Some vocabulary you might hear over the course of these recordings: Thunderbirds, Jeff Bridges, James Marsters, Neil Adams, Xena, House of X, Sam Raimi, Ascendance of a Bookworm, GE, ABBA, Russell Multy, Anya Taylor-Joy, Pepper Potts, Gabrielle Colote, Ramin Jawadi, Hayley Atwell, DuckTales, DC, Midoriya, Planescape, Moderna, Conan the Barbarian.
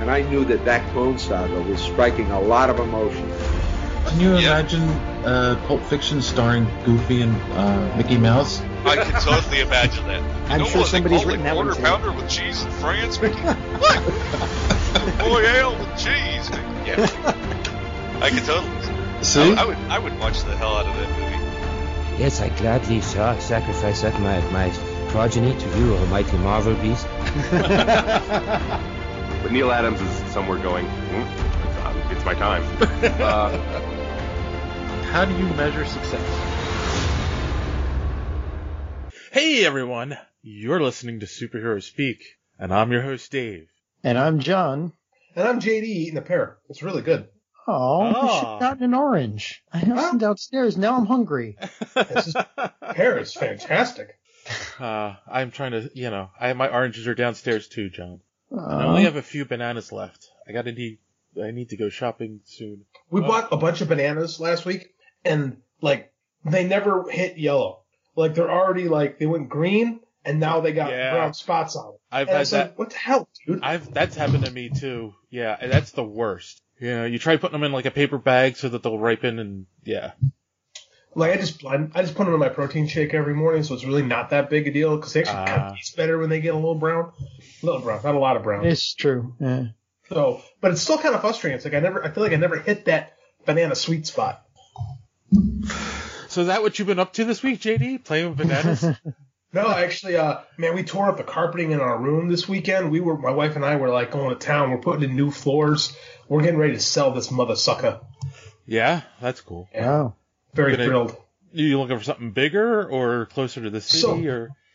And I knew that Clone Saga was striking a lot of emotions. Can you imagine Pulp Fiction starring Goofy and Mickey Mouse? I can totally imagine that. I'm sure somebody's written that one too. Quarter pounder with cheese in France, Mickey. What? Boy, ale with cheese, Mickey. Yeah. I can totally. See? I would watch the hell out of that movie. Yes, I gladly sacrifice that my progeny to you, almighty Marvel beast. But Neil Adams is somewhere going, it's my time. How do you measure success? Hey everyone, you're listening to Superhero Speak, and I'm your host Dave. And I'm John. And I'm JD eating a pear. It's really good. Oh, we should have gotten an orange. I have some downstairs, now I'm hungry. Pear is fantastic. I'm trying to, my oranges are downstairs too, John. I only have a few bananas left. I need to go shopping soon. We bought a bunch of bananas last week, and they never hit yellow. They're already they went green, and now they got brown spots on them. What the hell, dude? That's happened to me too. Yeah, and that's the worst. You try putting them in a paper bag so that they'll ripen, and yeah. I just put them in my protein shake every morning, so it's really not that big a deal, because they actually cut these better when they get a little brown. A little brown, not a lot of brown. It's true. Yeah. So, but it's still kind of frustrating. It's I feel like I never hit that banana sweet spot. So is that what you've been up to this week, JD? Playing with bananas? No, actually, we tore up the carpeting in our room this weekend. My wife and I were going to town. We're putting in new floors. We're getting ready to sell this mother sucker. Yeah, that's cool. Yeah. Wow. Very thrilled. You looking for something bigger or closer to the city?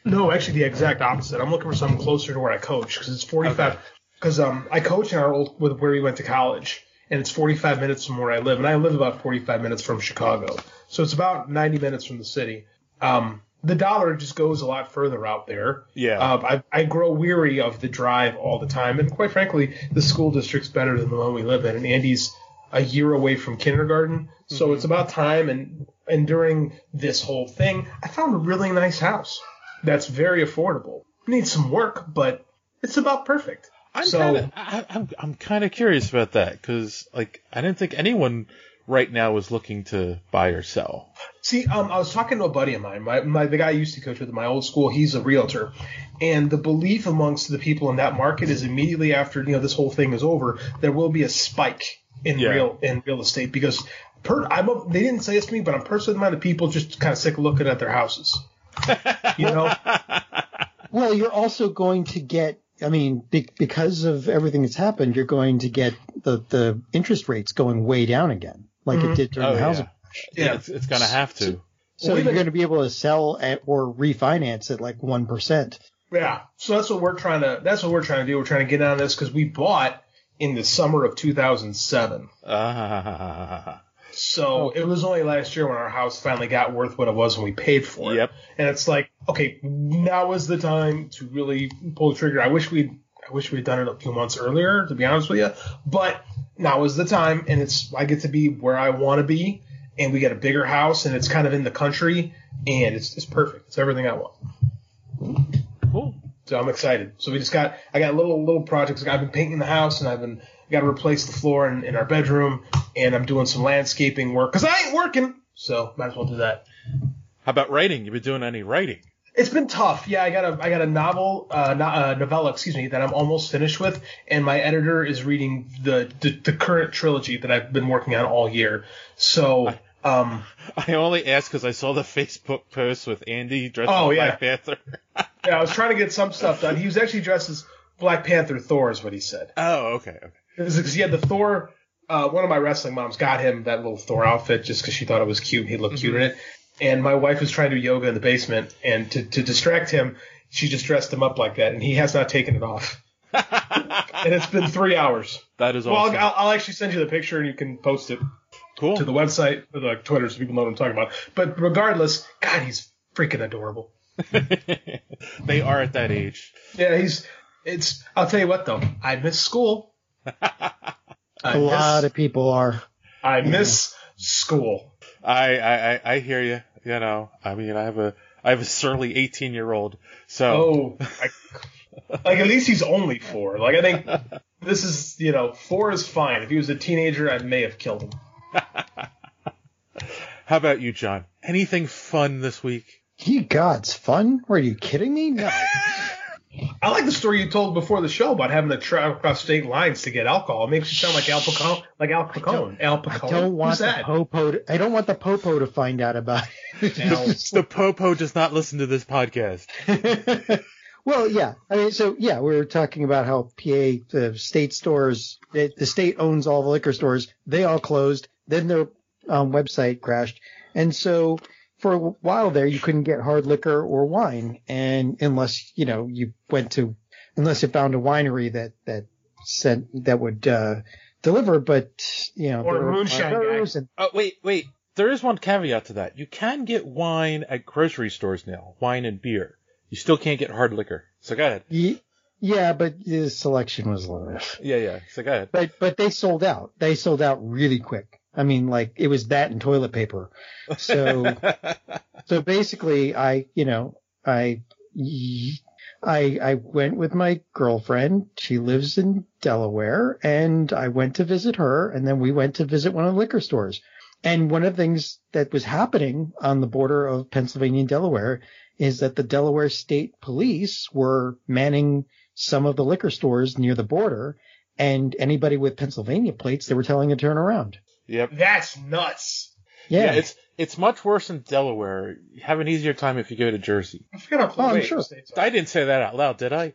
No, actually the exact opposite. I'm looking for something closer to where I coach, because it's 45. Because I coach in where we went to college, and it's 45 minutes from where I live, and I live about 45 minutes from Chicago, so it's about 90 minutes from the city. The dollar just goes a lot further out there. Yeah. I grow weary of the drive all the time, and quite frankly, the school district's better than the one we live in, and Andy's a year away from kindergarten, so it's about time. And during this whole thing, I found a really nice house that's very affordable. Needs some work, but it's about perfect. I'm kind of curious about that, because I didn't think anyone right now was looking to buy or sell. See, I was talking to a buddy of mine, the guy I used to coach with at my old school. He's a realtor, and the belief amongst the people in that market is immediately after this whole thing is over, there will be a spike in real estate, because they didn't say this to me, but I'm personally minded people just kind of sick of looking at their houses. Well, you're also going to get, because of everything that's happened, you're going to get the interest rates going way down again, it did during the housing crash. Yeah. It's going to have to. So you're going to be able to sell at or refinance at 1%. Yeah. So that's what we're trying to do. We're trying to get out of this, because we bought in the summer of 2007. So it was only last year when our house finally got worth what it was when we paid for it. Yep. And it's okay, now is the time to really pull the trigger. I wish we'd done it a few months earlier, to be honest with you. But now is the time, and I get to be where I want to be, and we get a bigger house, and it's kind of in the country, and it's perfect. It's everything I want. Cool. So I'm excited. So I got little projects. I've been painting the house, and I got to replace the floor in our bedroom, and I'm doing some landscaping work because I ain't working, so might as well do that. How about writing? You been doing any writing? It's been tough. Yeah, I got a novella. That I'm almost finished with, and my editor is reading the current trilogy that I've been working on all year. So. I only asked because I saw the Facebook post with Andy dressed as Black Panther. I was trying to get some stuff done. He was actually dressed as Black Panther Thor, is what he said. Oh, okay. Because he had the Thor. One of my wrestling moms got him that little Thor outfit just because she thought it was cute. And he looked cute in it. And my wife was trying to do yoga in the basement, and to distract him, she just dressed him up like that, and he has not taken it off. And it's been 3 hours. That is awesome. Well, I'll actually send you the picture and you can post it cool. to the website or the Twitter so people know what I'm talking about. But regardless, God, he's freaking adorable. They are at that age. Yeah, it's. I'll tell you what, though. I miss school. A lot of people are. I miss school. I hear you. You know, I mean, I have a surly 18-year-old. So, at least he's only 4. Like, I think this is, 4 is fine. If he was a teenager, I may have killed him. How about you, John? Anything fun this week? Ye gods, fun? Were you kidding me? No. I like the story you told before the show about having to travel across state lines to get alcohol. It makes you sound like Al Pacone. I don't want the Popo. I don't want the Popo to find out about it. The Popo does not listen to this podcast. Well, yeah. I mean, so yeah, we were talking about how PA, the state stores, the state owns all the liquor stores. They all closed. Then their website crashed, and so. For a while there, you couldn't get hard liquor or wine, and unless you found a winery that sent that would deliver, but or moonshine. Wait, there is one caveat to that: you can get wine at grocery stores now, wine and beer. You still can't get hard liquor. So go ahead. Yeah, but the selection was limited. Yeah. So go ahead. But they sold out. They sold out really quick. I mean, like, it was that and toilet paper. So, basically I went with my girlfriend. She lives in Delaware, and I went to visit her. And then we went to visit one of the liquor stores. And one of the things that was happening on the border of Pennsylvania and Delaware is that the Delaware State Police were manning some of the liquor stores near the border, and anybody with Pennsylvania plates, they were telling them to turn around. Yep. That's nuts. Yeah, it's much worse in Delaware. You have an easier time if you go to Jersey. I forgot how I'm sure. I didn't say that out loud, did I?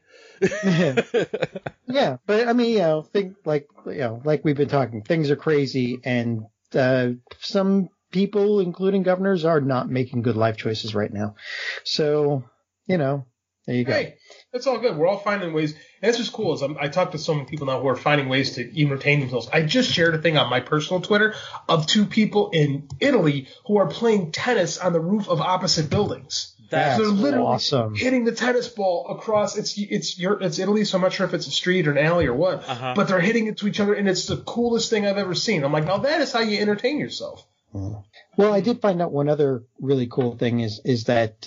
Yeah, but I mean, think like we've been talking, things are crazy, and some people, including governors, are not making good life choices right now. So, there you go. Hey, that's all good. We're all finding ways. And that's what's cool is I talk to so many people now who are finding ways to entertain themselves. I just shared a thing on my personal Twitter of 2 people in Italy who are playing tennis on the roof of opposite buildings. That's literally awesome. Hitting the tennis ball across. It's Italy, so I'm not sure if it's a street or an alley or what. Uh-huh. But they're hitting it to each other, and it's the coolest thing I've ever seen. I'm like, now that is how you entertain yourself. Well, I did find out one other really cool thing is that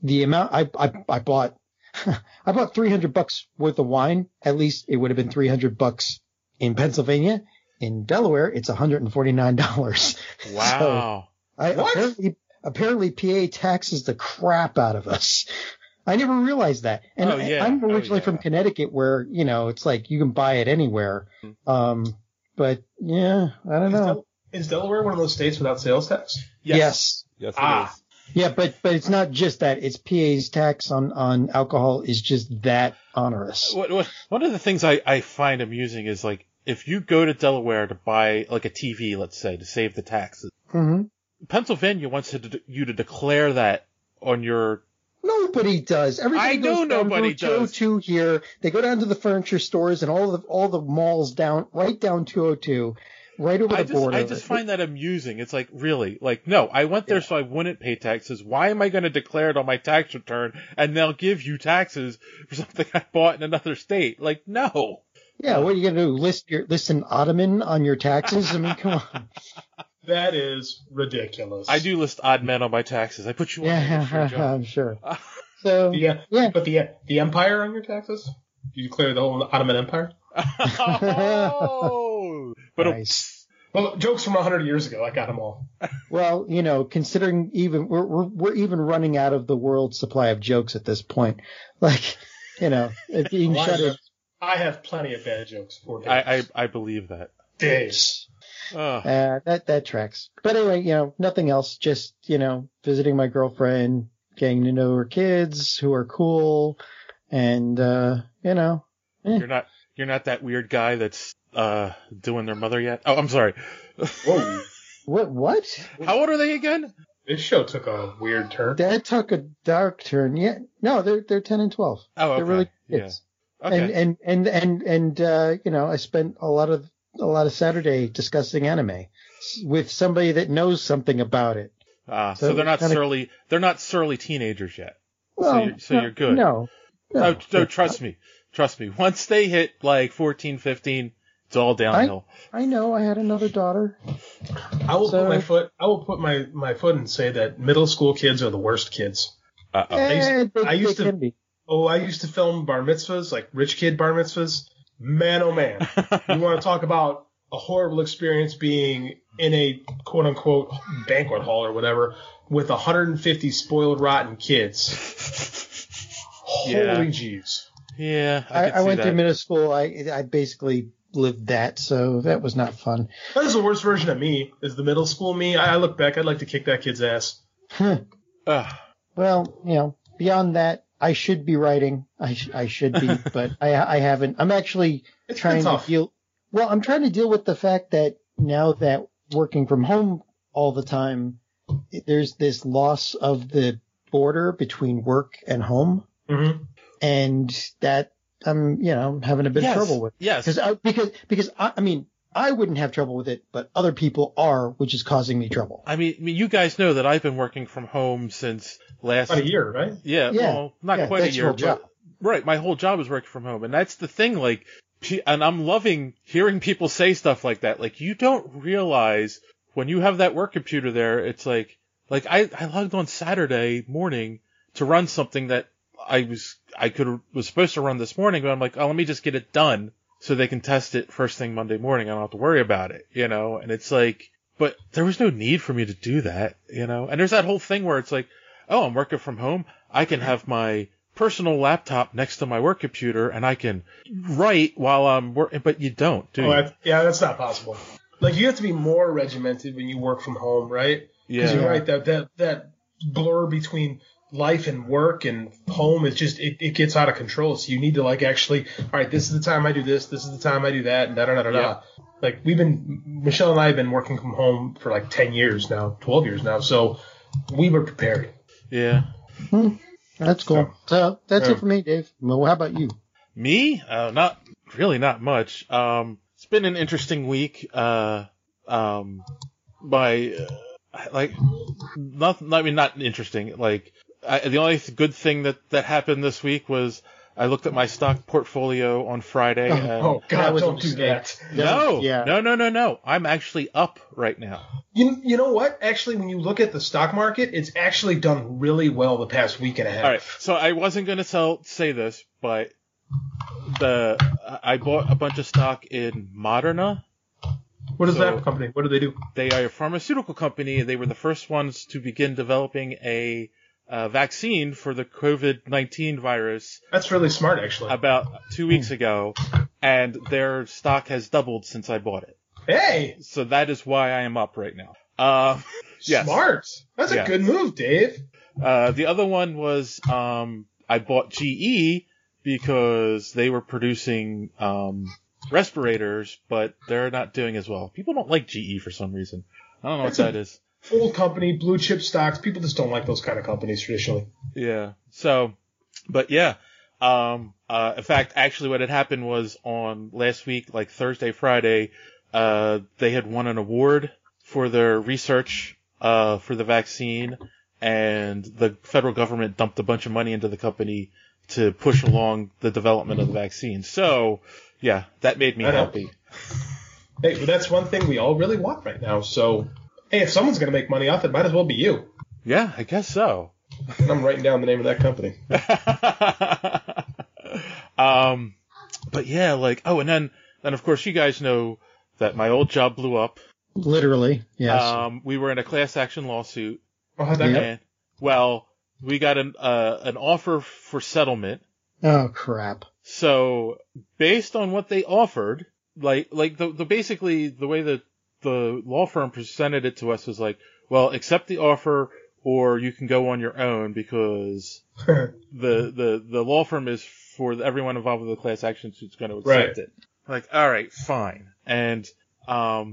the amount I bought. I bought $300 worth of wine. At least it would have been $300 in Pennsylvania. In Delaware, it's $149. Wow! So Apparently, PA taxes the crap out of us. I never realized that. And I'm originally from Connecticut, where it's like you can buy it anywhere. But yeah, I don't know. Is Delaware one of those states without sales tax? Yes. It is. Yeah, but it's not just that. It's PA's tax on alcohol is just that onerous. One of the things I find amusing is, like, if you go to Delaware to buy, like, a TV, let's say, to save the taxes, Pennsylvania wants you to declare that on your... Nobody does. Everybody I know nobody does. Go to here. They go down to the furniture stores and all the malls down 202. Right over the border. I just find that amusing. It's like, really? Like, no, I went there so I wouldn't pay taxes. Why am I going to declare it on my tax return and they'll give you taxes for something I bought in another state? Like, no. Yeah, what are you going to do? List an ottoman on your taxes? I mean, come on. That is ridiculous. I do list odd men on my taxes. I put you on your job. I'm sure. So, yeah. But the empire on your taxes? You declare the whole Ottoman Empire? Oh! But nice. Well, jokes from 100 years ago, I got them all. Well, considering even we're even running out of the world's supply of jokes at this point. Like, it's being shuttered. I have plenty of bad jokes for days. I believe that. Days. That tracks. But anyway, nothing else. Just visiting my girlfriend, getting to know her kids who are cool, and You're not that weird guy that's doing their mother yet? Oh, I'm sorry. Whoa. What? How old are they again? This show took a weird turn. That took a dark turn. Yeah. No, they're 10 and 12. Oh, okay. They're really kids. Yeah. Okay. And you know, I spent a lot of Saturday discussing anime with somebody that knows something about it. So they're not surly. They're not surly teenagers yet. Well, you're good. No, trust me. Trust me. Once they hit like 14, 15, it's all downhill. I know. I had another daughter. I will put my foot and say that middle school kids are the worst kids. I used to film bar mitzvahs, like rich kid bar mitzvahs. Man, oh man, you want to talk about a horrible experience being in a quote-unquote banquet hall or whatever with 150 spoiled, rotten kids. Yeah. Holy jeez. Yeah, I went to middle school. I basically lived that, so that was not fun. That is the worst version of me, is the middle school me. I look back, I'd like to kick that kid's ass. Well, you know, beyond that, I should be writing. I should be, but I haven't. I'm actually trying to deal... Well, I'm trying to deal with the fact that now that working from home all the time, there's this loss of the border between work and home. Mm-hmm. And that I'm, you know, having a bit of trouble with. Yes. Because I wouldn't have trouble with it, but other people are, which is causing me trouble. I mean, you guys know that I've been working from home since about a year, right? Yeah. Well, not quite a year. Your job. Right. My whole job is working from home. And that's the thing, like, and I'm loving hearing people say stuff like that. Like, you don't realize when you have that work computer there, it's like I logged on Saturday morning to run something that I was supposed to run this morning, but I'm like, let me just get it done so they can test it first thing Monday morning. I don't have to worry about it, you know? And it's like, but there was no need for me to do that, you know? And there's that whole thing where it's like, oh, I'm working from home. I can have my personal laptop next to my work computer, and I can write while I'm working, but you don't, do you? Yeah, that's not possible. Like, you have to be more regimented when you work from home, right? Yeah. Because you're right, that blur between life and work and home is just, it gets out of control. So you need to, like, actually, all right, this is the time I do this, this is the time I do that, and da-da-da-da-da. Yeah. Like, Michelle and I have been working from home for, like, 12 years now, so we were prepared. Yeah. Hmm. That's cool. So that's it for me, Dave. Well, how about you? Me? Not much. It's been an interesting week. Not interesting. Like, the only good thing that happened this week was I looked at my stock portfolio on Friday. God, don't do that. No. I'm actually up right now. You know what? Actually, when you look at the stock market, it's actually done really well the past week and a half. All right. So I wasn't going to say this, but I bought a bunch of stock in Moderna. What is that company? What do they do? They are a pharmaceutical company, and they were the first ones to begin developing a vaccine for the COVID-19 virus. That's really smart, actually. About 2 weeks ago, and their stock has doubled since I bought it. Hey! So that is why I am up right now. Smart! Yes. That's a good move, Dave. The other one was I bought GE because they were producing respirators, but they're not doing as well. People don't like GE for some reason. I don't know what that is. Old company, blue chip stocks. People just don't like those kind of companies traditionally. Yeah. So, but yeah. In fact, actually, what had happened was on last week, like Thursday, Friday, they had won an award for their research for the vaccine, and the federal government dumped a bunch of money into the company to push along the development of the vaccine. So, yeah, that made me happy. Hey, well, that's one thing we all really want right now. So. Hey, if someone's going to make money off it, might as well be you. Yeah, I guess so. And I'm writing down the name of that company. But yeah, like, and then of course you guys know that my old job blew up. Literally, yes. We were in a class action lawsuit. Oh, how'd that happen? Well, we got an offer for settlement. Oh, crap. So based on what they offered, like the basically the way that the law firm presented it to us was like, well, accept the offer or you can go on your own because the law firm is for everyone involved with the class action suit's going to accept it. Like, all right, fine. And how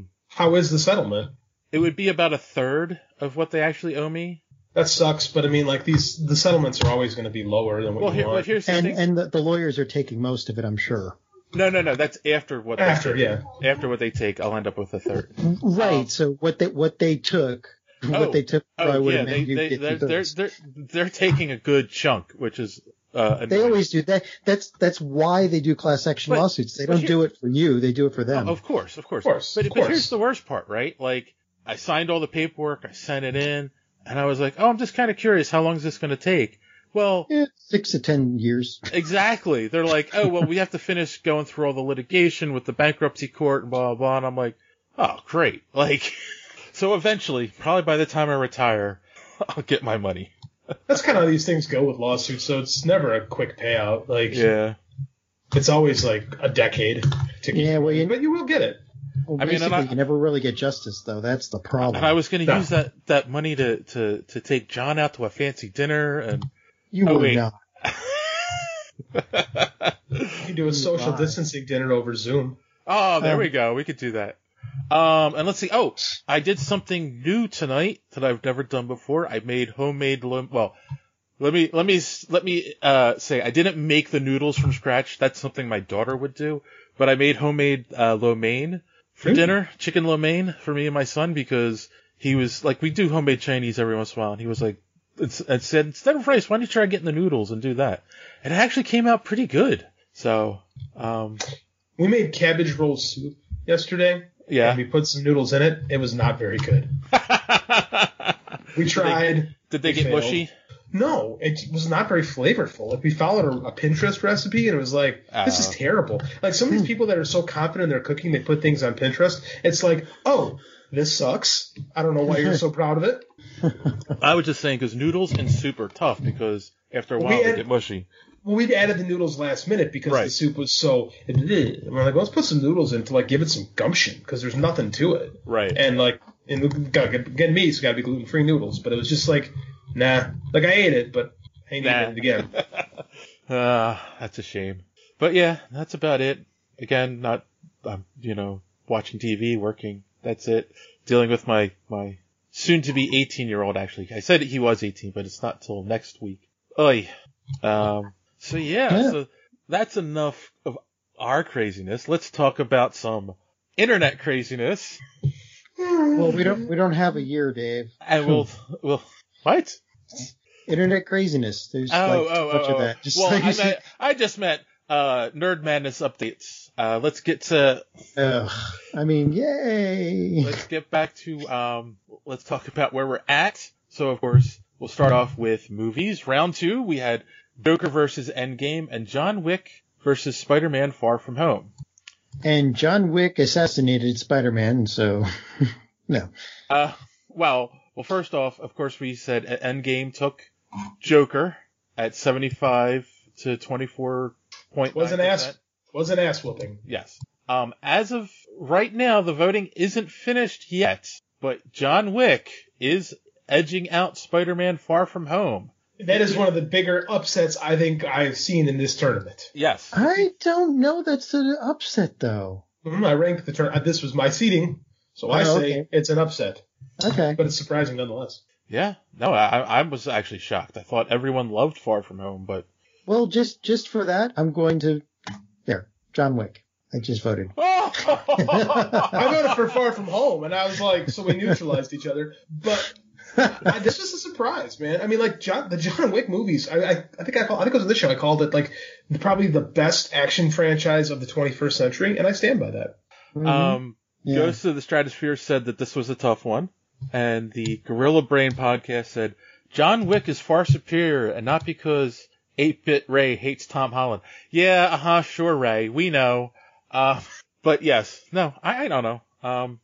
is the settlement? It would be about a third of what they actually owe me. That sucks, but I mean, like the settlements are always going to be lower than what you want. Here's the thing. And the lawyers are taking most of it, I'm sure. No. That's after what they take. Yeah. After what they take, I'll end up with a third. Right. So what they took. They're taking a good chunk, which is. They always do that. That's why they do class action lawsuits. They don't do it for you. They do it for them. Of course. But here's the worst part, right? Like, I signed all the paperwork. I sent it in. And I was like, I'm just kind of curious. How long is this going to take? Well, 6 to 10 years. Exactly. They're like, we have to finish going through all the litigation with the bankruptcy court and blah, blah, blah. And I'm like, oh, great. Like, so eventually, probably by the time I retire, I'll get my money. That's kind of how these things go with lawsuits. So it's never a quick payout. Like, yeah, it's always like a decade to get. Yeah, but you will get it. Well, I mean, you never really get justice, though. That's the problem. And I was going to use that money to take John out to a fancy dinner, and you would not. You do a social distancing dinner over Zoom. Oh, there we go. We could do that. And let's see. Oh, I did something new tonight that I've never done before. I made homemade. Let me say I didn't make the noodles from scratch. That's something my daughter would do. But I made homemade lo mein for dinner, chicken lo mein for me and my son, because he was like, we do homemade Chinese every once in a while. And he was like, I said, instead of rice, why don't you try getting the noodles and do that? And it actually came out pretty good. So we made cabbage roll soup yesterday. Yeah. And we put some noodles in it. It was not very good. We tried. Did they get failed. Mushy? No, it was not very flavorful. Like, we followed a Pinterest recipe, and it was like, this is terrible. Like, some of these people that are so confident in their cooking, they put things on Pinterest. It's like, this sucks. I don't know why you're so proud of it. I was just saying, because noodles and soup are tough, because after a while they get mushy. Well, we'd added the noodles last minute because the soup was so – and we're like, let's put some noodles in to, like, give it some gumption, because there's nothing to it. Right. And, like, again, me, it's got to be gluten-free noodles. But it was just like – nah, like I ate it, but I ain't eating it again. That's a shame. But yeah, that's about it. Again, not, watching TV, working. That's it. Dealing with my soon-to-be 18-year-old, actually. I said he was 18, but it's not till next week. Oy. So that's enough of our craziness. Let's talk about some internet craziness. Well, we don't have a year, Dave. And we'll what? Internet craziness. There's a bunch of that. I just meant Nerd Madness updates. Let's get to. Yay! Let's get back to. Let's talk about where we're at. So, of course, we'll start off with movies. Round 2, we had Joker versus Endgame and John Wick versus Spider-Man: Far From Home. And John Wick assassinated Spider-Man, so no. Well, first off, of course, we said Endgame took Joker at 75 to 24.9%. Was an ass whooping. Yes. As of right now, the voting isn't finished yet, but John Wick is edging out Spider-Man: Far From Home. That is one of the bigger upsets I think I've seen in this tournament. Yes. I don't know that's an upset, though. I ranked the tournament. This was my seeding, so I say it's an upset. Okay. But it's surprising nonetheless. Yeah. No, I was actually shocked. I thought everyone loved Far From Home, but... Well, just for that, I'm going to... There. John Wick. I just voted. I voted for Far From Home, and I was like, so we neutralized each other. But this was a surprise, man. I mean, like, the John Wick movies, I think it was on this show, I called it, like, probably the best action franchise of the 21st century, and I stand by that. Mm-hmm. Yeah. Ghosts of the Stratosphere said that this was a tough one, and the Gorilla Brain podcast said, John Wick is far superior, and not because 8-Bit Ray hates Tom Holland. Yeah, sure, Ray, we know. But yes, no, I don't know. How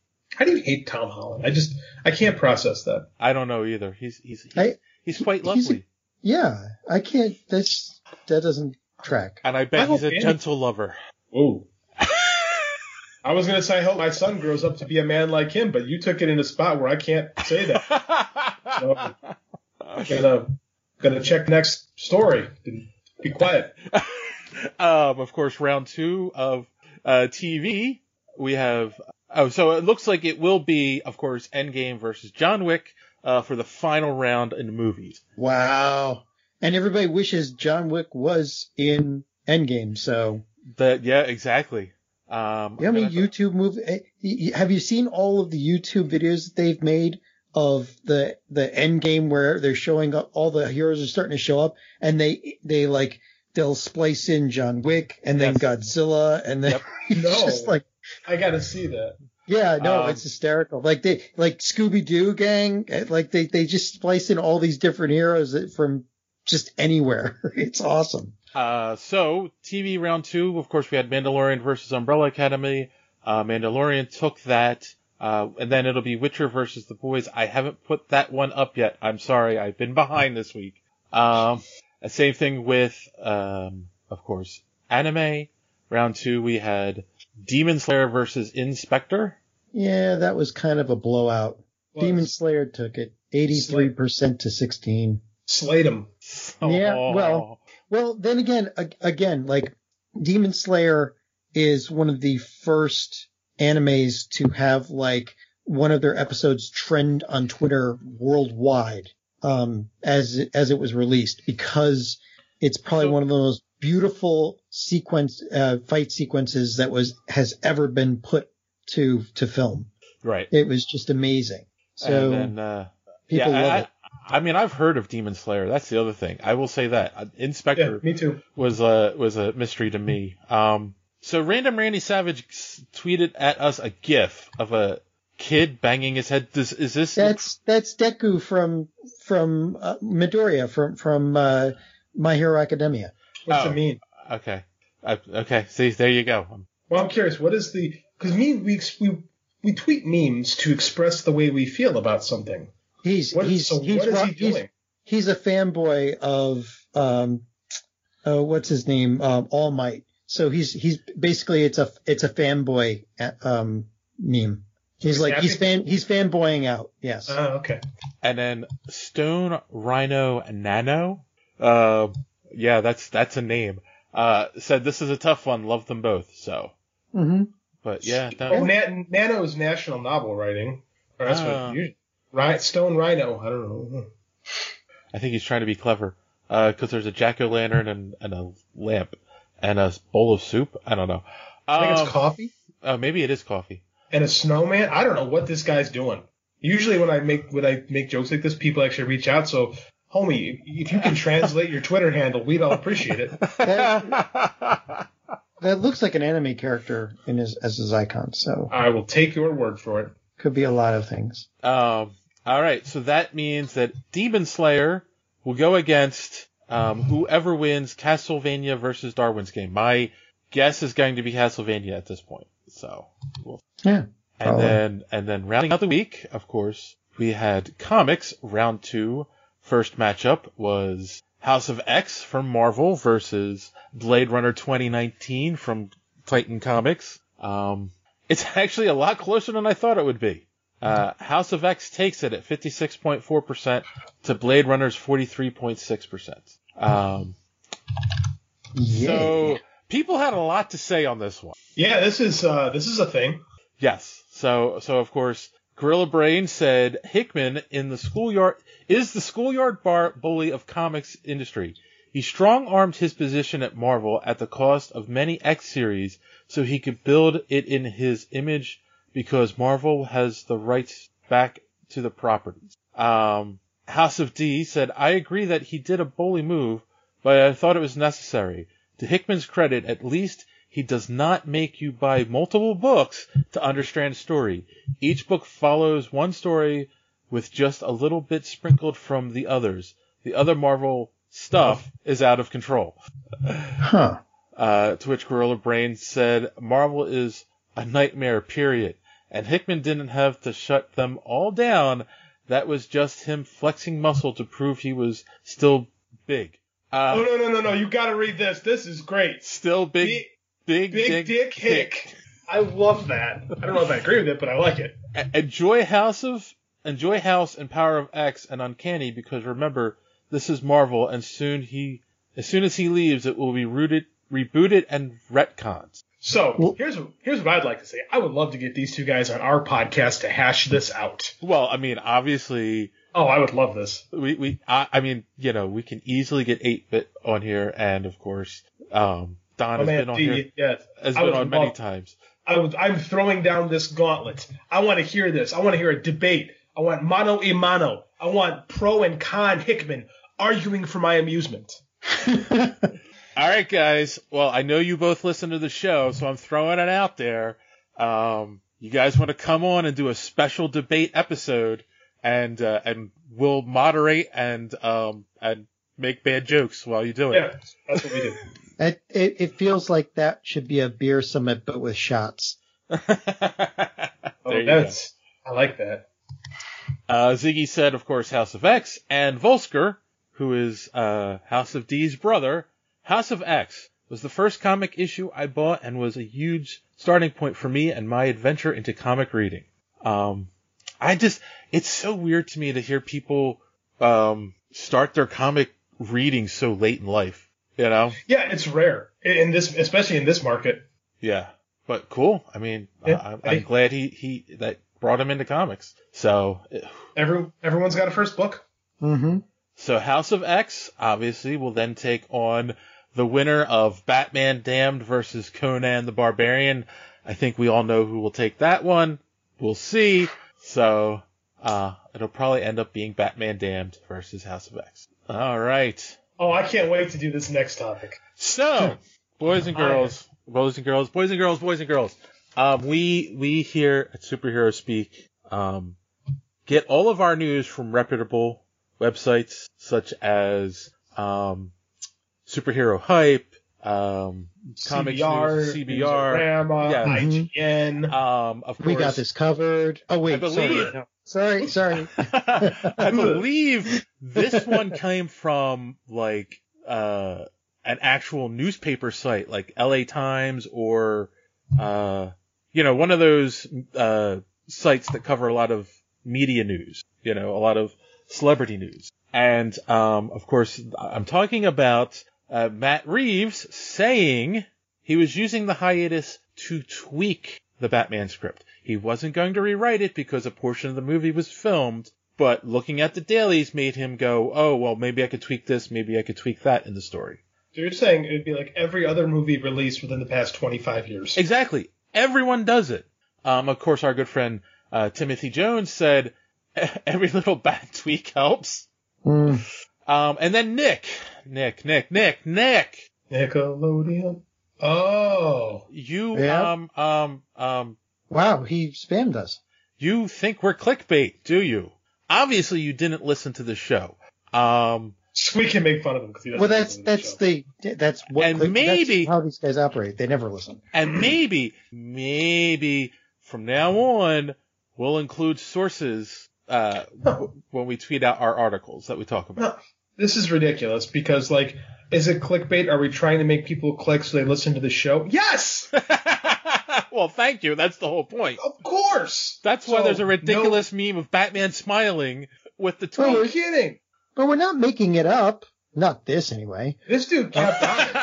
do you hate Tom Holland? I can't process that. I don't know either. He's quite lovely. I can't, that doesn't track. And I bet he's a gentle lover. Ooh. I was going to say, I hope my son grows up to be a man like him, but you took it in a spot where I can't say that. So I'm going to check next story. Be quiet. Of course, round 2 of TV, we have... so it looks like it will be, of course, Endgame versus John Wick. for the final round in the movies. Wow. And everybody wishes John Wick was in Endgame, so. Yeah, exactly. You know how many YouTube movies? Have you seen all of the YouTube videos that they've made of the Endgame where they're showing up, all the heroes are starting to show up, and they like, they'll splice in John Wick and then Godzilla and then just like. I gotta see that. Yeah, no, it's hysterical. Like they, like Scooby-Doo gang, like they just splice in all these different heroes from just anywhere. It's awesome. So TV round two, of course, we had Mandalorian versus Umbrella Academy. Mandalorian took that. And then it'll be Witcher versus The Boys. I haven't put that one up yet. I'm sorry. I've been behind this week. Same thing with, of course, anime. Round two, we had Demon Slayer versus Inspector. Yeah, that was kind of a blowout. Well, Demon Slayer took it 83% to 16. Slayed him. Yeah, well, then again, like Demon Slayer is one of the first animes to have like one of their episodes trend on Twitter worldwide, as it was released, because it's probably one of the most beautiful fight sequences that has ever been put to film. Right. It was just amazing. So and then, people love it. I mean, I've heard of Demon Slayer. That's the other thing. I will say that Inspector me too. was a mystery to me. So Random Randy Savage tweeted at us a GIF of a kid banging his head. That's Deku from Midoriya from My Hero Academia. What's it mean? Okay. Okay. See, there you go. Well, I'm curious. What is the? Because we tweet memes to express the way we feel about something. What is he doing? He's a fanboy of what's his name? All Might. So he's basically it's a fanboy meme. He's like happy? he's fanboying out. Yes. Oh, okay. And then Stone Rhino Nano. Yeah, that's a name. Said this is a tough one. Love them both. So. Mm-hmm. But yeah. Nano is national novel writing. Or that's what you. Right, Stone Rhino. I don't know. I think he's trying to be clever, because there's a jack-o'-lantern and a lamp and a bowl of soup. I don't know. I think it's coffee. Maybe it is coffee. And a snowman. I don't know what this guy's doing. Usually when I make jokes like this, people actually reach out. So, homie, if you can translate your Twitter handle, we'd all appreciate it. That looks like an anime character as his icon. So I will take your word for it. Could be a lot of things. All right, so that means that Demon Slayer will go against whoever wins Castlevania versus Darwin's Game. My guess is going to be Castlevania at this point. So then rounding out the week, of course, we had comics round two. First matchup was House of X from Marvel versus Blade Runner 2049 from Titan Comics. It's actually a lot closer than I thought it would be. House of X takes it at 56.4% to Blade Runner's 43.6%. So people had a lot to say on this one. Yeah, this is a thing. Yes. So of course, Gorilla Brain said Hickman in the schoolyard is the schoolyard bully of comics industry. He strong-armed his position at Marvel at the cost of many X series so he could build it in his image because Marvel has the rights back to the properties. House of D said, I agree that he did a bully move, but I thought it was necessary. To Hickman's credit, at least he does not make you buy multiple books to understand a story. Each book follows one story with just a little bit sprinkled from the others. The other Marvel stuff is out of control. Huh. To which Gorilla Brain said, Marvel is a nightmare, period. And Hickman didn't have to shut them all down. That was just him flexing muscle to prove he was still big. No. You got to read this. This is great. Still big dick Hick. I love that. I don't know if I agree with it, but I like it. Enjoy House and Power of X and Uncanny, because remember, this is Marvel, and soon as he leaves, it will be rebooted and retcons. So here's what I'd like to say. I would love to get these two guys on our podcast to hash this out. Well, I mean, obviously. Oh, I would love this. I mean, you know, we can easily get 8-Bit on here, and of course, Don has been on here. Yes, has been on many times. I'm throwing down this gauntlet. I want to hear this. I want to hear a debate. I want mano y mano. I want pro and con Hickman arguing for my amusement. All right, guys. Well, I know you both listen to the show, so I'm throwing it out there. You guys want to come on and do a special debate episode, and we'll moderate and make bad jokes while you do it. Yeah, that's what we do. It feels like that should be a beer summit, but with shots. I like that. Ziggy said, of course, House of X, and Volsker, who is House of D's brother. House of X was the first comic issue I bought and was a huge starting point for me and my adventure into comic reading. It's so weird to me to hear people start their comic reading so late in life, you know? Yeah, it's rare, especially in this market. Yeah, but cool. I mean, yeah, I'm glad that brought him into comics. So everyone's got a first book. Mm-hmm. So House of X, obviously, will then take on the winner of Batman Damned versus Conan the Barbarian. I think we all know who will take that one. We'll see. So it'll probably end up being Batman Damned versus House of X. All right. Oh, I can't wait to do this next topic. So, boys and girls. We here at Superhero Speak get all of our news from reputable websites such as Superhero Hype, Comics News, CBR, Panorama, IGN. Of course, we got this covered. Oh wait, sorry. I believe this one came from like an actual newspaper site, like LA Times or one of those sites that cover a lot of media news. You know, a lot of celebrity news. And, of course, I'm talking about Matt Reeves saying he was using the hiatus to tweak the Batman script. He wasn't going to rewrite it because a portion of the movie was filmed, but looking at the dailies made him go, oh, well, maybe I could tweak this, maybe I could tweak that in the story. So you're saying it would be like every other movie released within the past 25 years. Exactly. Everyone does it. Of course, our good friend Timothy Jones said, every little bad tweak helps. Mm. And then Nick. Nickelodeon. Oh. You, yeah. Wow, he spammed us. You think we're clickbait, do you? Obviously, you didn't listen to the show. We can make fun of him because he doesn't listen to the show. That's how these guys operate. They never listen. And maybe from now on, we'll include sources when we tweet out our articles that we talk about. No, this is ridiculous because, like, is it clickbait? Are we trying to make people click so they listen to the show? Yes! Well, thank you. That's the whole point. Of course! That's why there's a ridiculous meme of Batman smiling with the tweet. We're kidding. But we're not making it up. Not this, anyway. This dude kept on it.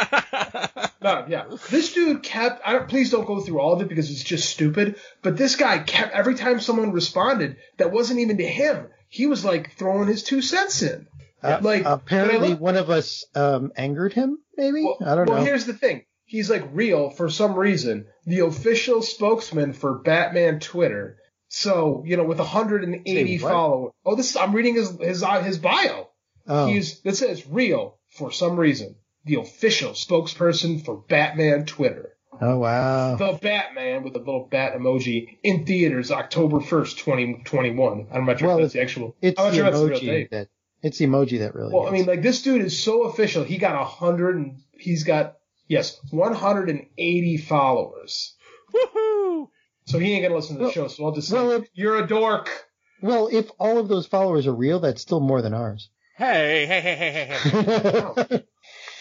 No, yeah. This dude kept... please don't go through all of it because it's just stupid, but this guy kept... Every time someone responded that wasn't even to him, he was, like, throwing his 2 cents in. Apparently one of us angered him, maybe? Well, I don't know. Well, here's the thing. He's, like, real, for some reason, the official spokesman for Batman Twitter. So, you know, with 180 followers... Oh, I'm reading his bio. Oh. It says, real, for some reason, the official spokesperson for Batman Twitter. Oh, wow. The Batman, with a little bat emoji, in theaters October 1st, 2021. I'm not sure if that's the actual... It's the emoji that really... Well, is. I mean, like, this dude is so official. He got 180 followers. Woohoo! So he ain't going to listen to the show, so I'll just say, you're a dork. Well, if all of those followers are real, that's still more than ours. Hey.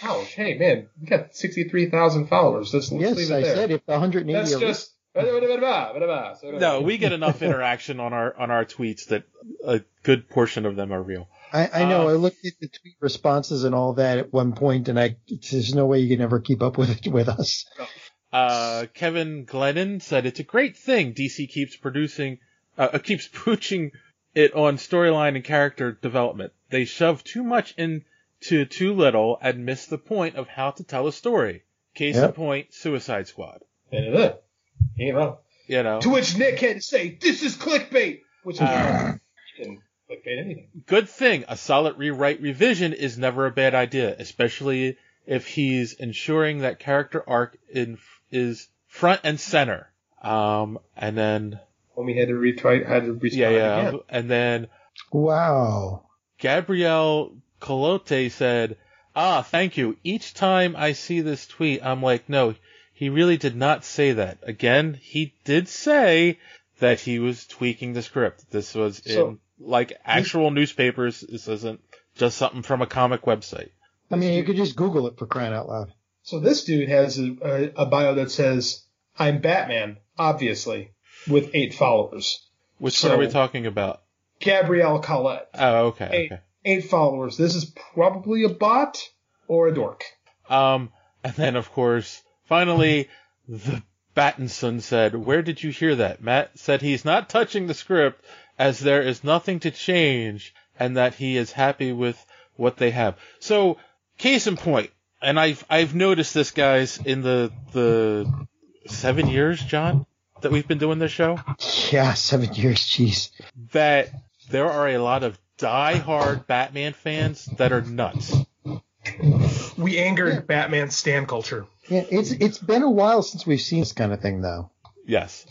Ouch, hey, man, we got 63,000 followers. Let's leave it there. Yes, I said if 180... That's just... No, we get enough interaction on our tweets that a good portion of them are real. I know. I looked at the tweet responses and all that at one point, and there's no way you can ever keep up with us. Kevin Glennon said, it's a great thing DC keeps producing, keeps pooching it on storyline and character development. They shove too much into too little and miss the point of how to tell a story. Case in point, Suicide Squad. You know. To which Nick had to say, this is clickbait! Which is didn't clickbait anything. Good thing. A solid rewrite revision is never a bad idea, especially if he's ensuring that character arc is front and center. And then... When we had to retry, had to respond again. And then... Wow. Gabrielle Colote said, thank you. Each time I see this tweet, I'm like, no, he really did not say that. Again, he did say that he was tweaking the script. This was in, like, actual newspapers. This isn't just something from a comic website. I mean, you could just Google it, for crying out loud. So this dude has a bio that says, I'm Batman, obviously, with 8 followers. Which one are we talking about? Gabrielle Colette. Oh, okay. 8 followers. This is probably a bot or a dork. And then, of course, finally, the Battinson said, where did you hear that? Matt said he's not touching the script as there is nothing to change and that he is happy with what they have. So, case in point, and I've noticed this, guys, in the 7 years, John, that we've been doing this show. Yeah, 7 years, jeez. That there are a lot of diehard Batman fans that are nuts. We angered Batman stan culture. Yeah, it's been a while since we've seen this kind of thing, though. Yes.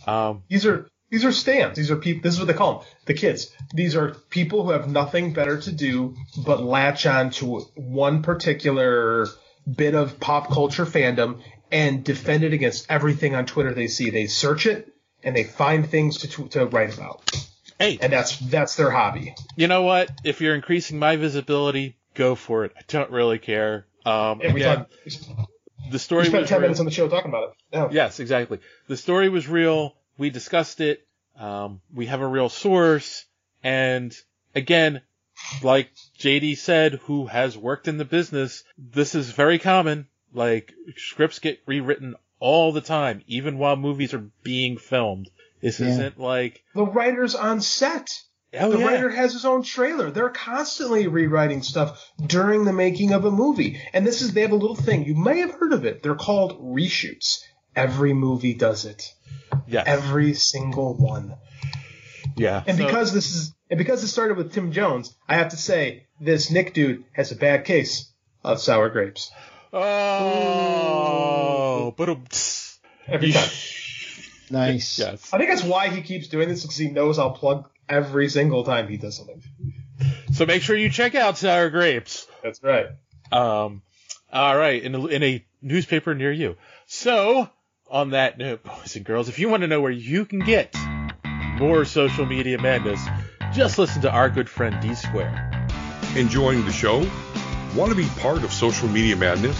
These are stans. These are people. This is what they call them. The kids. These are people who have nothing better to do but latch on to one particular bit of pop culture fandom and defend it against everything on Twitter they see. They search it and they find things to write about. Hey, and that's their hobby. You know what? If you're increasing my visibility, go for it. I don't really care. The story. We spent 10 minutes on the show talking about it. Yeah. Yes, exactly. The story was real. We discussed it. We have a real source. And again, like JD said, who has worked in the business, this is very common. Like, scripts get rewritten all the time, even while movies are being filmed. This isn't like... The writer's on set. The writer has his own trailer. They're constantly rewriting stuff during the making of a movie. And this is... They have a little thing. You may have heard of it. They're called reshoots. Every movie does it. Yes. Every single one. Yeah. And because it started with Tim Jones, I have to say, this Nick dude has a bad case of sour grapes. Oh! Every time. Nice. Yes. I think that's why he keeps doing this, because he knows I'll plug every single time he does something. So make sure you check out Sour Grapes. That's right. All right, in a newspaper near you. So, on that note, boys and girls, if you want to know where you can get more social media madness, just listen to our good friend D Square. Enjoying the show? Want to be part of social media madness?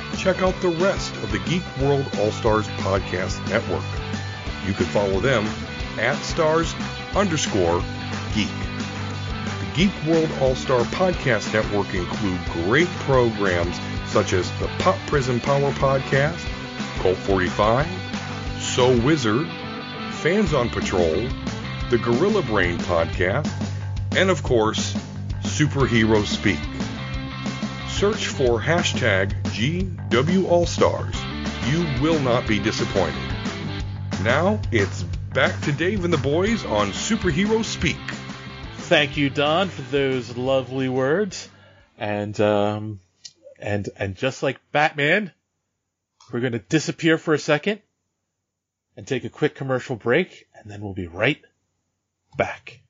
check out the rest of the Geek World All-Stars Podcast Network. You can follow them @stars_geek. The Geek World All-Star Podcast Network include great programs such as the Pop Prison Power Podcast, Cult 45, So Wizard, Fans on Patrol, the Gorilla Brain Podcast, and of course, Superhero Speak. Search for #GWAllStars. You will not be disappointed. Now, it's back to Dave and the boys on Superhero Speak. Thank you, Don, for those lovely words. And just like Batman, we're going to disappear for a second and take a quick commercial break, and then we'll be right back.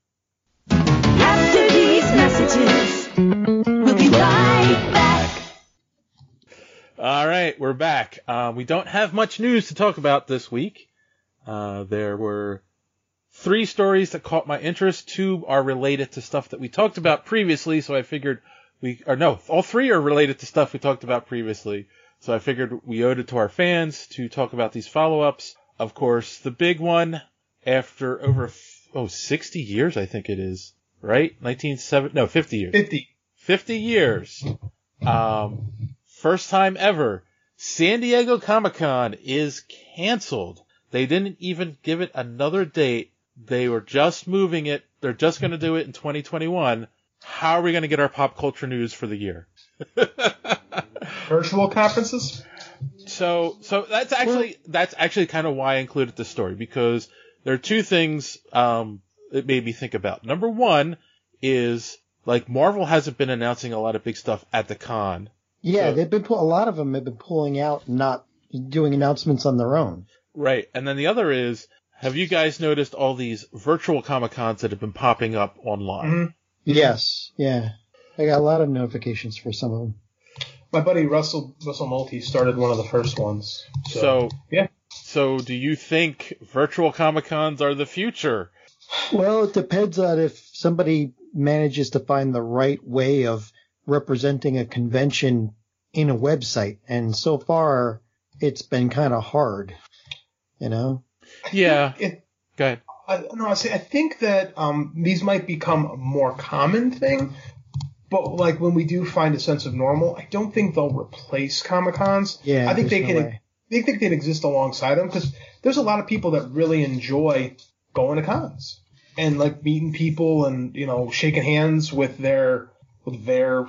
After these messages, we'll be right back. All right, we're back. We don't have much news to talk about this week. There were three stories that caught my interest. Two are related to stuff that we talked about previously, so I figured all three are related to stuff we talked about previously. So I figured we owed it to our fans to talk about these follow-ups. Of course, the big one, after over 60 years, I think it is, right? 50 years. 50 years. First time ever, San Diego Comic-Con is canceled. They didn't even give it another date. They were just moving it. They're just going to do it in 2021. How are we going to get our pop culture news for the year? Virtual conferences? So that's actually kind of why I included this story, because there are two things it made me think about. Number one is, like, Marvel hasn't been announcing a lot of big stuff at the con. Yeah, so, a lot of them have been pulling out, not doing announcements on their own. Right. And then the other is, have you guys noticed all these virtual Comic-Cons that have been popping up online? Mm-hmm. Yes. Yeah. I got a lot of notifications for some of them. My buddy Russell Multy started one of the first ones. So yeah. So do you think virtual Comic-Cons are the future? Well, it depends on if somebody manages to find the right way of representing a convention in a website. And so far, it's been kind of hard, you know? Yeah. Go ahead. I think that these might become a more common thing. But, like, when we do find a sense of normal, I don't think they'll replace Comic-Cons. Yeah, I think they can exist alongside them, because there's a lot of people that really enjoy going to cons and, like, meeting people and, you know, shaking hands with their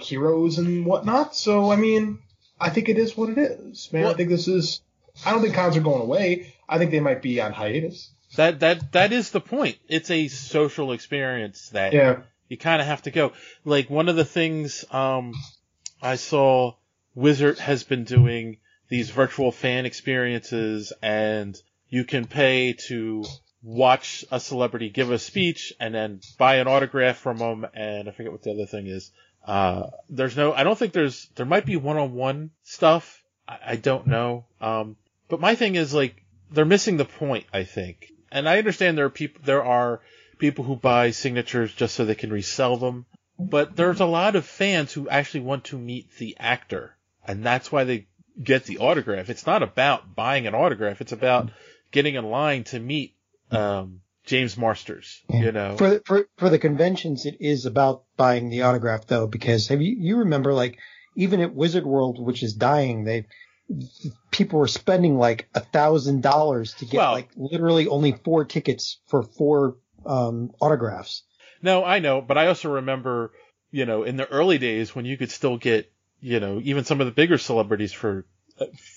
heroes and whatnot. So, I mean, I think it is what it is, man. Well, I don't think cons are going away. I think they might be on hiatus. That is the point. It's a social experience that... Yeah. You kind of have to go. Like, one of the things I saw Wizard has been doing these virtual fan experiences, and you can pay to watch a celebrity give a speech and then buy an autograph from them. And I forget what the other thing is. There might be one-on-one stuff. I don't know. But my thing is, like, they're missing the point, I think. And I understand there are people who buy signatures just so they can resell them, but there's a lot of fans who actually want to meet the actor, and that's why they get the autograph. It's not about buying an autograph. It's about getting in line to meet James Marsters, you know. For the conventions, it is about buying the autograph, though, because you remember, like, even at Wizard World, which is dying, people were spending like $1,000 to get like literally only 4 tickets for 4 autographs. No, I know, but I also remember, you know, in the early days when you could still get, you know, even some of the bigger celebrities for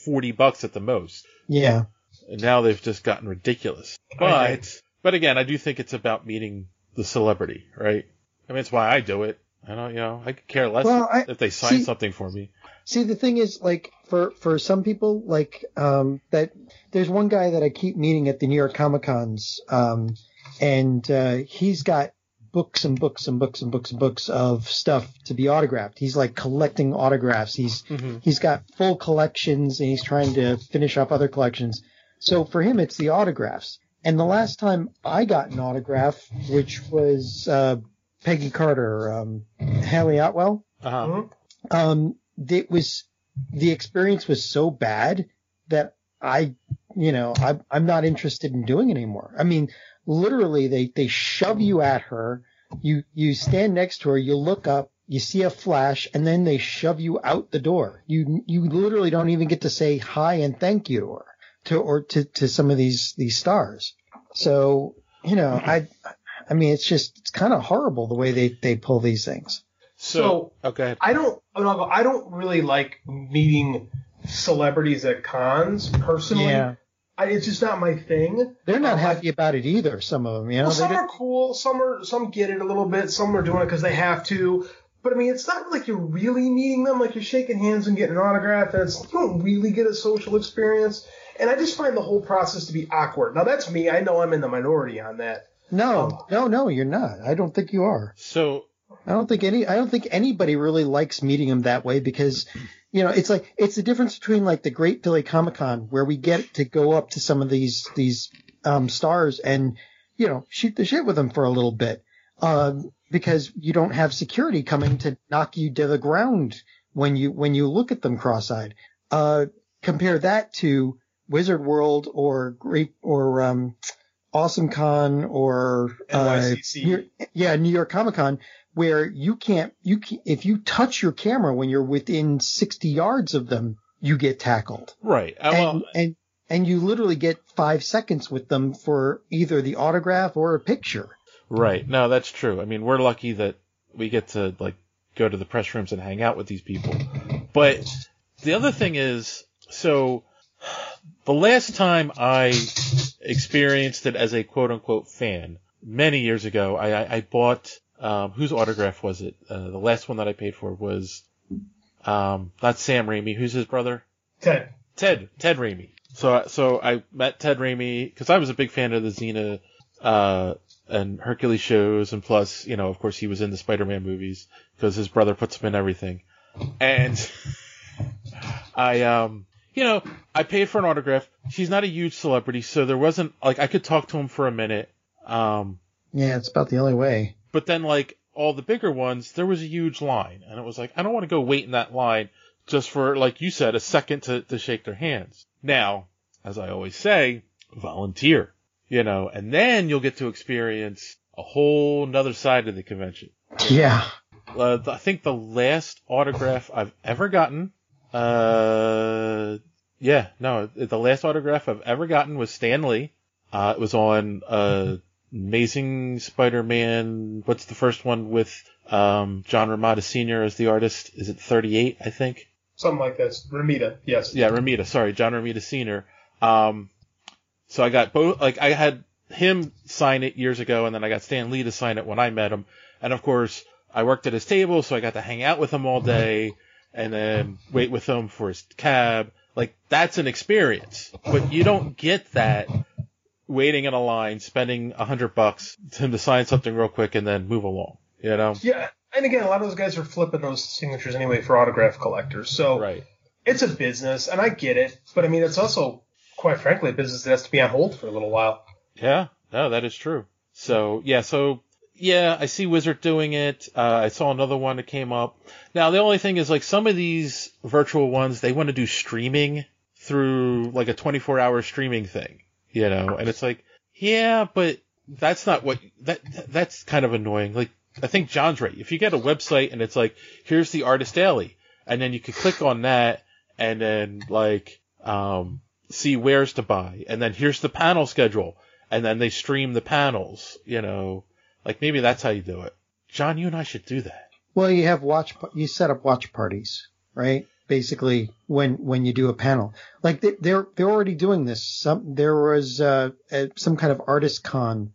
$40 at the most. Yeah. And now they've just gotten ridiculous. But again, I do think it's about meeting the celebrity, right? I mean, it's why I do it. I don't, you know, I could care less if they sign something for me. See, the thing is, like, for some people, like, that there's one guy that I keep meeting at the New York Comic Cons, and he's got books and books and books and books and books of stuff to be autographed. He's like collecting autographs. He's got full collections, and he's trying to finish up other collections. So for him, it's the autographs. And the last time I got an autograph, which was Peggy Carter, Hayley Atwell, the experience was so bad that I'm not interested in doing it anymore. I mean, literally, they shove you at her, you stand next to her, you look up, you see a flash, and then they shove you out the door. You literally don't even get to say hi and thank you to some of these stars. So, you know, I mean, it's kind of horrible the way they pull these things. So, okay. I don't really like meeting celebrities at cons personally. Yeah. It's just not my thing. They're not happy about it either, some of them. You know? Well, some are cool. Some get it a little bit. Some are doing it because they have to. But, I mean, it's not like you're really meeting them. Like, you're shaking hands and getting an autograph, and you don't really get a social experience. And I just find the whole process to be awkward. Now, that's me. I know I'm in the minority on that. No, you're not. I don't think you are. So I don't think anybody really likes meeting them that way, because – you know, it's like, it's the difference between, like, the Great Philly Comic Con, where we get to go up to some of these stars and, you know, shoot the shit with them for a little bit, because you don't have security coming to knock you to the ground when you look at them cross-eyed. Compare that to Wizard World or Great or Awesome Con or NYCC. New York Comic Con, where you can't if you touch your camera when you're within 60 yards of them, you get tackled. Right. And you literally get 5 seconds with them for either the autograph or a picture. Right. No, that's true. I mean, we're lucky that we get to like go to the press rooms and hang out with these people. But the other thing is, so the last time I experienced it as a quote unquote fan, many years ago, I bought, whose autograph was it? The last one that I paid for was, not Sam Raimi. Who's his brother? Ted Raimi. So I met Ted Raimi because I was a big fan of the Xena and Hercules shows, and plus, you know, of course, he was in the Spider-Man movies because his brother puts him in everything. And I paid for an autograph. She's not a huge celebrity, so there wasn't like I could talk to him for a minute. Yeah, it's about the only way. But then, like all the bigger ones, there was a huge line, and it was like I don't want to go wait in that line just for, like you said, a second to shake their hands. Now, as I always say, volunteer, you know, and then you'll get to experience a whole nother side of the convention. Yeah. I think the last autograph I've ever gotten, the last autograph I've ever gotten was Stan Lee. It was on Amazing Spider-Man, what's the first one with John Romita Sr. as the artist? Is it 38, I think? Something like that. Romita, yes. Yeah, Romita. Sorry, John Romita Sr. So I got both. Like I had him sign it years ago, and then I got Stan Lee to sign it when I met him. And of course, I worked at his table, so I got to hang out with him all day, and then wait with him for his cab. Like that's an experience, but you don't get that waiting in a line, spending $100 to sign something real quick, and then move along. You know? Yeah. And again, a lot of those guys are flipping those signatures anyway for autograph collectors. So It's a business, and I get it. But, I mean, it's also, quite frankly, a business that has to be on hold for a little while. Yeah. No, that is true. So I see Wizard doing it. I saw another one that came up. Now, the only thing is, like, some of these virtual ones, they want to do streaming through, like, a 24-hour streaming thing, you know? And it's like, yeah, but that's not what – that's kind of annoying. Like, I think John's right. If you get a website and it's like, here's the Artist Alley, and then you could click on that and then like see where's to buy, and then here's the panel schedule, and then they stream the panels, you know, like maybe that's how you do it. John, you and I should do that. Well, you have you set up watch parties, right? Basically, when you do a panel, like they're already doing this. There was some kind of artist con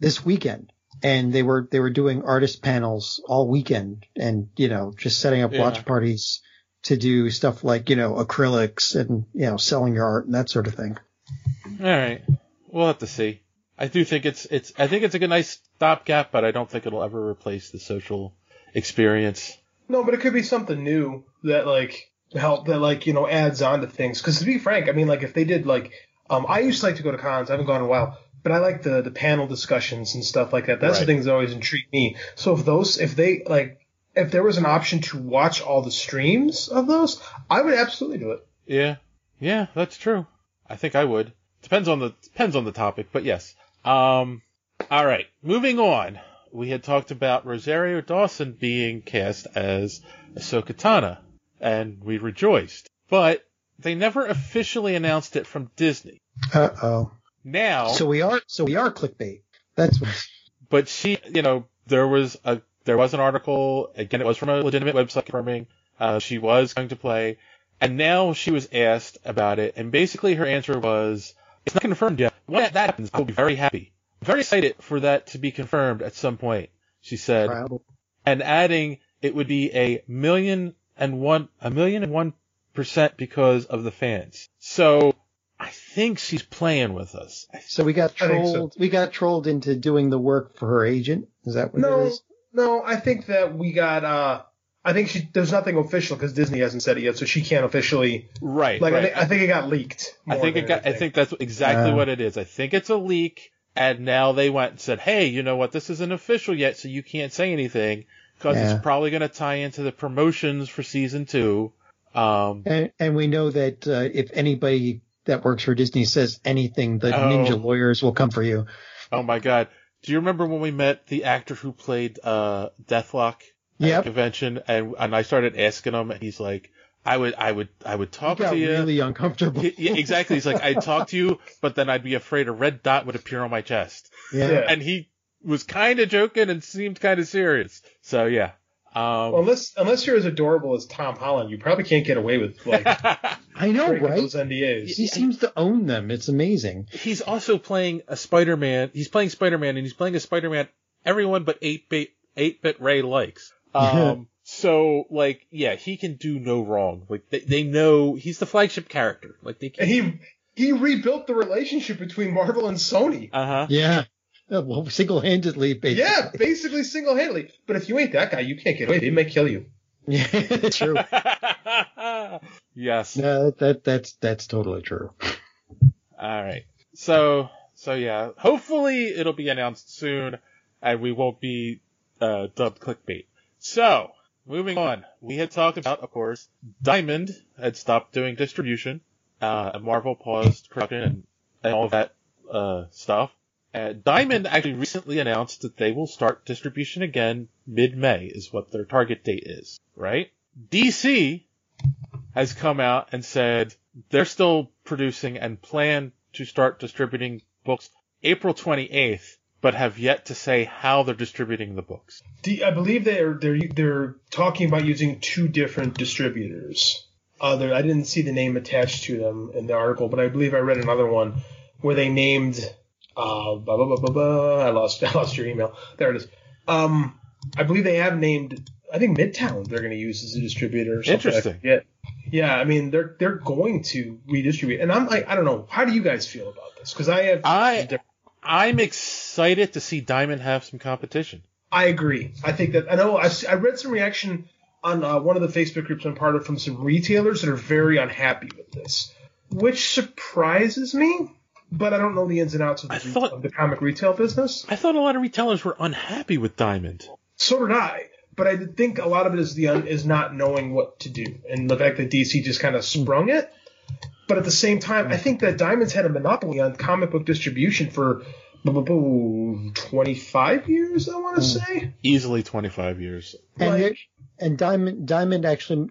this weekend. And they were doing artist panels all weekend and, you know, just setting up watch parties to do stuff like, you know, acrylics and, you know, selling your art and that sort of thing. All right. We'll have to see. I do think it's a good, nice stopgap, but I don't think it'll ever replace the social experience. No, but it could be something new that like adds on to things. Cause to be frank, I mean, like if they did like, I used to like to go to cons. I haven't gone in a while. But I like the panel discussions and stuff like that. That's the things that always intrigue me. So if there was an option to watch all the streams of those, I would absolutely do it. Yeah. Yeah, that's true. I think I would. Depends on the topic, but yes. All right. Moving on. We had talked about Rosario Dawson being cast as Ahsoka Tano, and we rejoiced. But they never officially announced it from Disney. Uh-oh. Now, so we are clickbait. That's what. But she, you know, there was an article. Again, it was from a legitimate website confirming she was going to play, and now she was asked about it, and basically her answer was, "It's not confirmed yet. When that happens, I'll be very happy, very excited for that to be confirmed at some point." She said, and adding, "It would be a million and one percent because of the fans." So. I think she's playing with us. So we got trolled. So. We got trolled into doing the work for her agent. Is that what it is? No, I think that we got. I think there's nothing official because Disney hasn't said it yet, so she can't officially. Right. Like right. I think it got leaked. I think that's exactly what it is. I think it's a leak, and now they went and said, "Hey, you know what? This isn't official yet, so you can't say anything because it's probably going to tie into the promotions for season 2." And we know that if anybody that works for Disney says anything, the ninja lawyers will come for you. Oh my God! Do you remember when we met the actor who played Deathlock? Yep. Convention, and I started asking him, and he's like, I would talk to you. He got really uncomfortable. Yeah, exactly. He's like, I'd talk to you, but then I'd be afraid a red dot would appear on my chest. Yeah. And he was kind of joking and seemed kind of serious. So yeah. Well, unless you're as adorable as Tom Holland, you probably can't get away with like. I know, right? Those NDAs. He seems to own them. It's amazing. He's also playing a Spider-Man. He's playing Spider-Man, and he's playing a Spider-Man everyone but 8-bit Ray likes. So like, yeah, he can do no wrong. Like they know he's the flagship character. Like they can. And he rebuilt the relationship between Marvel and Sony. Yeah. Well, single-handedly, basically. Yeah, basically single-handedly. But if you ain't that guy, you can't get away. They may kill you. Yeah, it's true. Yes. No, that's totally true. All right. So yeah, hopefully it'll be announced soon, and we won't be dubbed clickbait. So, moving on, we had talked about, of course, Diamond had stopped doing distribution, and Marvel paused production and all of that stuff. Diamond actually recently announced that they will start distribution again mid-May is what their target date is, right? DC has come out and said they're still producing and plan to start distributing books April 28th. But have yet to say how they're distributing the books. I believe they're talking about using two different distributors. I didn't see the name attached to them in the article, but I believe I read another one where they named I lost your email. There it is. I believe they have named. I think Midtown they're going to use as a distributor. Or something. Interesting. Yeah. I mean they're going to redistribute, and I'm like I don't know. How do you guys feel about this? Because I'm excited to see Diamond have some competition. I agree. I think that – I know I read some reaction on one of the Facebook groups I'm part of from some retailers that are very unhappy with this, which surprises me, but I don't know the ins and outs of the comic retail business. I thought a lot of retailers were unhappy with Diamond. So did I, but I think a lot of it is is not knowing what to do and the fact that DC just kind of sprung it. But at the same time, I think that Diamond's had a monopoly on comic book distribution for 25 years, I want to say. Easily 25 years. And Diamond actually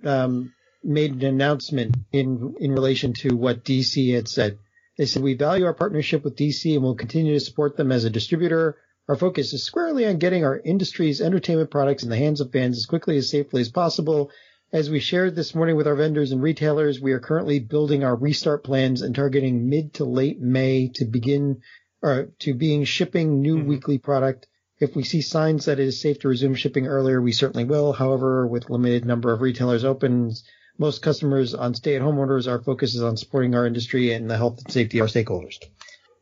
made an announcement in relation to what DC had said. They said, we value our partnership with DC and will continue to support them as a distributor. Our focus is squarely on getting our industry's entertainment products in the hands of fans as quickly and safely as possible. As we shared this morning with our vendors and retailers, we are currently building our restart plans and targeting mid to late May to begin shipping new weekly product. If we see signs that it is safe to resume shipping earlier, we certainly will. However, with limited number of retailers open, most customers on stay-at-home orders, our focus is on supporting our industry and the health and safety of our stakeholders.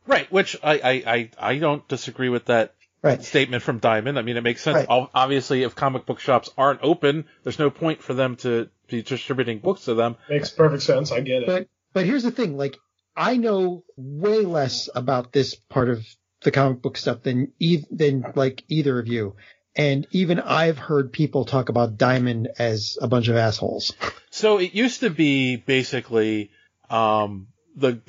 Right, which I don't disagree with that. Right. Statement from Diamond. I mean, it makes sense. Right. Obviously, if comic book shops aren't open, there's no point for them to be distributing books to them. Makes perfect sense. I get it. But here's the thing. Like, I know way less about this part of the comic book stuff than either of you. And even I've heard people talk about Diamond as a bunch of assholes. So it used to be basically the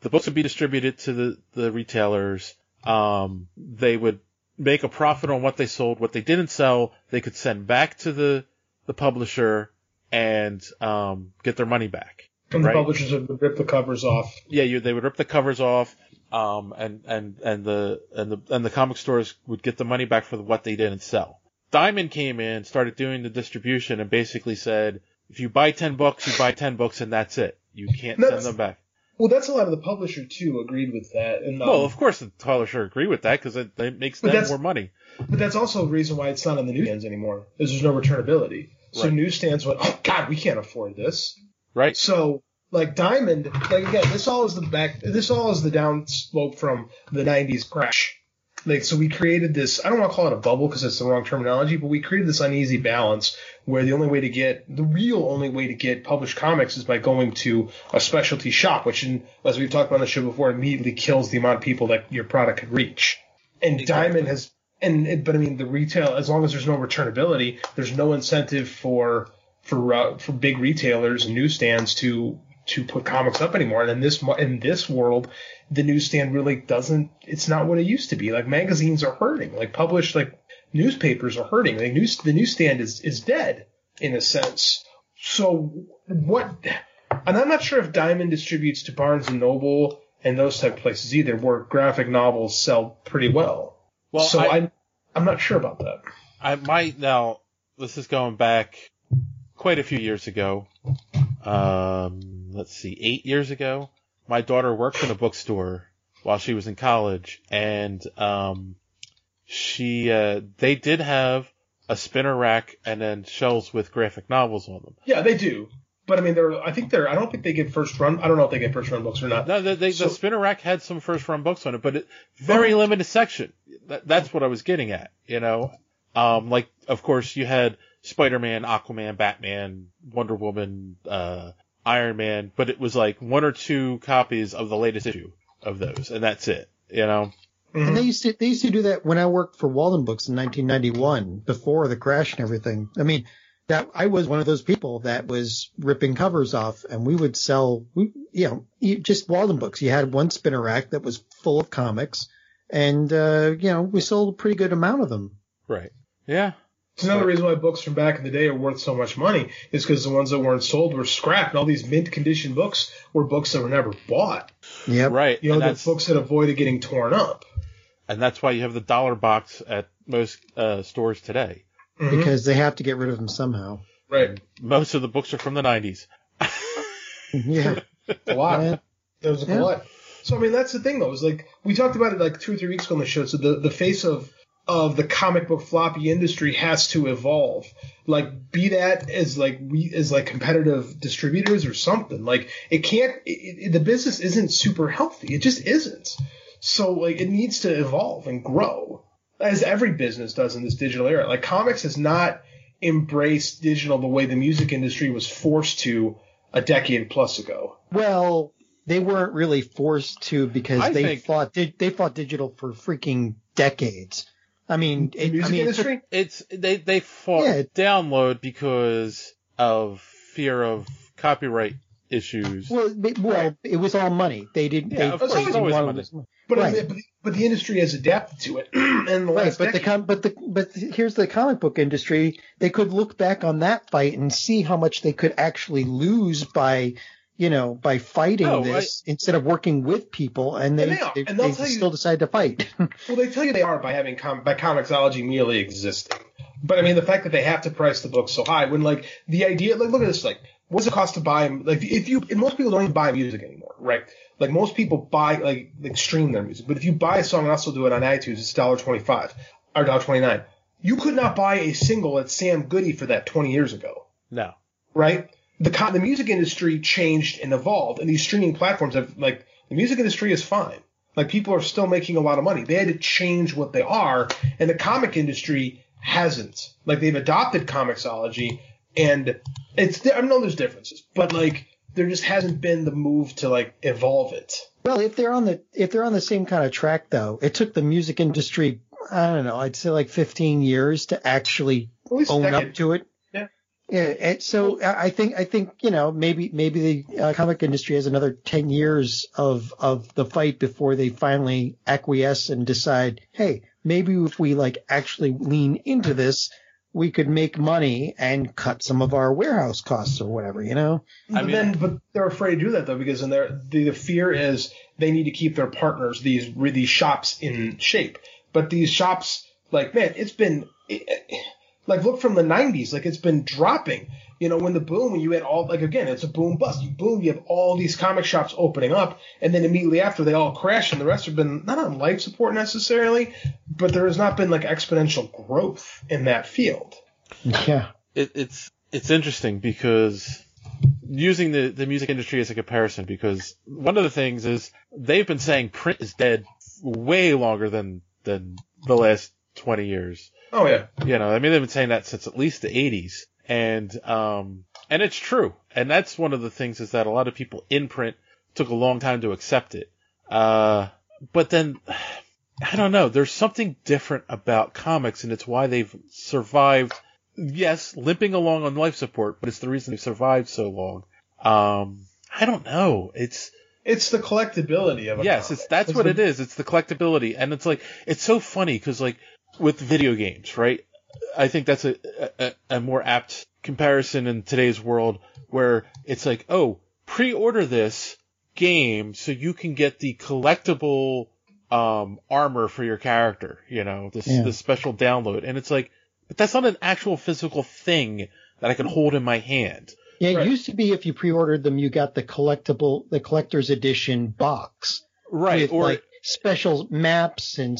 books would be distributed to the retailers. They would make a profit on what they sold. What they didn't sell, they could send back to the publisher and get their money back. And right? The publishers would rip the covers off. Yeah, they would rip the covers off, and the comic stores would get the money back for what they didn't sell. Diamond came in, started doing the distribution, and basically said, if you buy 10 books, you buy 10 books, and that's it. You can't send them back. Well, that's a lot of the publisher, too, agreed with that. And, well, of course the publisher agreed with that because it makes them more money. But that's also a reason why it's not on the newsstands anymore, is there's no returnability. So right. Newsstands went, oh, God, we can't afford this. Right. So, like, Diamond, like, again, this all is the downslope from the 90s crash. like, so we created this, I don't want to call it a bubble because it's the wrong terminology, but we created this uneasy balance where the only way to get, the real only way to get published comics is by going to a specialty shop, which, as we've talked about on the show before, immediately kills the amount of people that your product could reach. And exactly. Diamond has, but I mean, the retail, as long as there's no returnability, there's no incentive for big retailers and newsstands to put comics up anymore. And in this world, the newsstand really doesn't, it's not what it used to be. Like, magazines are hurting, like published, like newspapers are hurting. Like, the newsstand is dead in a sense. So and I'm not sure if Diamond distributes to Barnes and Noble and those type of places either, where graphic novels sell pretty well. Well, so I'm not sure about that. I might now, this is going back quite a few years ago. 8 years ago, my daughter worked in a bookstore while she was in college, and they did have a spinner rack and then shelves with graphic novels on them. Yeah, they do. But I mean, I don't think they get first run. I don't know if they get first run books or not. No, the spinner rack had some first run books on it, but very limited section. That's what I was getting at, you know. Like, of course, you had Spider-Man, Aquaman, Batman, Wonder Woman, Iron Man, but it was like one or two copies of the latest issue of those, and that's it, you know. Mm-hmm. And they used to do that when I worked for Walden Books in 1991, before the crash and everything. I mean, that I was one of those people that was ripping covers off, and we would sell, just Walden Books. You had one spinner rack that was full of comics, and we sold a pretty good amount of them. Right. Yeah. It's another reason why books from back in the day are worth so much money, is because the ones that weren't sold were scrapped, and all these mint condition books were books that were never bought. Yeah, right. You know, that's books that avoided getting torn up. And that's why you have the dollar box at most stores today. Mm-hmm. Because they have to get rid of them somehow. Right. And most of the books are from the 90s. Yeah. A lot. Yeah. There was a lot. So, I mean, that's the thing, though. It was like, we talked about it like 2 or 3 weeks ago on the show. So the face of the comic book floppy industry has to evolve, like, be that as like we as like competitive distributors or something. Like, it can't, the business isn't super healthy. It just isn't. So like, it needs to evolve and grow, as every business does in this digital era. Like, comics has not embraced digital the way the music industry was forced to a decade plus ago. Well, they weren't really forced to, because they fought digital for freaking decades. I mean, industry. They fought download because of fear of copyright issues. Well, it was all money. They didn't. Yeah, it was always money. But right. But the industry has adapted to it. And here's the comic book industry. They could look back on that fight and see how much they could actually lose by fighting instead of working with people, and they still decide to fight. Well, they tell you they are by having by comiXology merely existing. But I mean, the fact that they have to price the book so high, when like the idea, like, look at this, like, what's it cost to buy? Like, and most people don't even buy music anymore, right? Like, most people buy like stream their music, but if you buy a song and also do it on iTunes, it's $1.25 or $1.29. You could not buy a single at Sam Goody for that 20 years ago. No, right? The music industry changed and evolved, and these streaming platforms have, like, the music industry is fine. Like, people are still making a lot of money. They had to change what they are, and the comic industry hasn't. Like, they've adopted comiXology, and it's, I know there's differences, but like, there just hasn't been the move to like evolve it. Well, if they're on the same kind of track though, it took the music industry, I don't know, I'd say like 15 years to actually own up to it. Yeah, and so I think maybe the comic industry has another 10 years of the fight before they finally acquiesce and decide, hey, maybe if we like actually lean into this, we could make money and cut some of our warehouse costs or whatever, you know. But they're afraid to do that though, because the fear is they need to keep their partners, these shops, in shape. But these shops, like, man, it's been. Like, look from the 90s, like, it's been dropping. You know, when you had all, like, again, it's a boom bust. You have all these comic shops opening up, and then immediately after they all crash, and the rest have been not on life support necessarily, but there has not been, like, exponential growth in that field. Yeah. It's interesting, because using the music industry as a comparison, because one of the things is they've been saying print is dead way longer than than the last 20 years. Oh, yeah. You know, I mean, they've been saying that since at least the 80s. And it's true. And that's one of the things is that a lot of people in print took a long time to accept it. But then, I don't know. There's something different about comics, and it's why they've survived, yes, limping along on life support, but it's the reason they've survived so long. I don't know. It's the collectability of it. Yes, comic. That's what it is. It's the collectability. And it's like, it's so funny because, like, with video games, right? I think that's a more apt comparison in today's world where it's like, oh, pre-order this game so you can get the collectible armor for your character, you know, this special download. And it's like, but that's not an actual physical thing that I can hold in my hand. Yeah, it used to be if you pre-ordered them, you got the collector's edition box. Right. With, or like, special maps and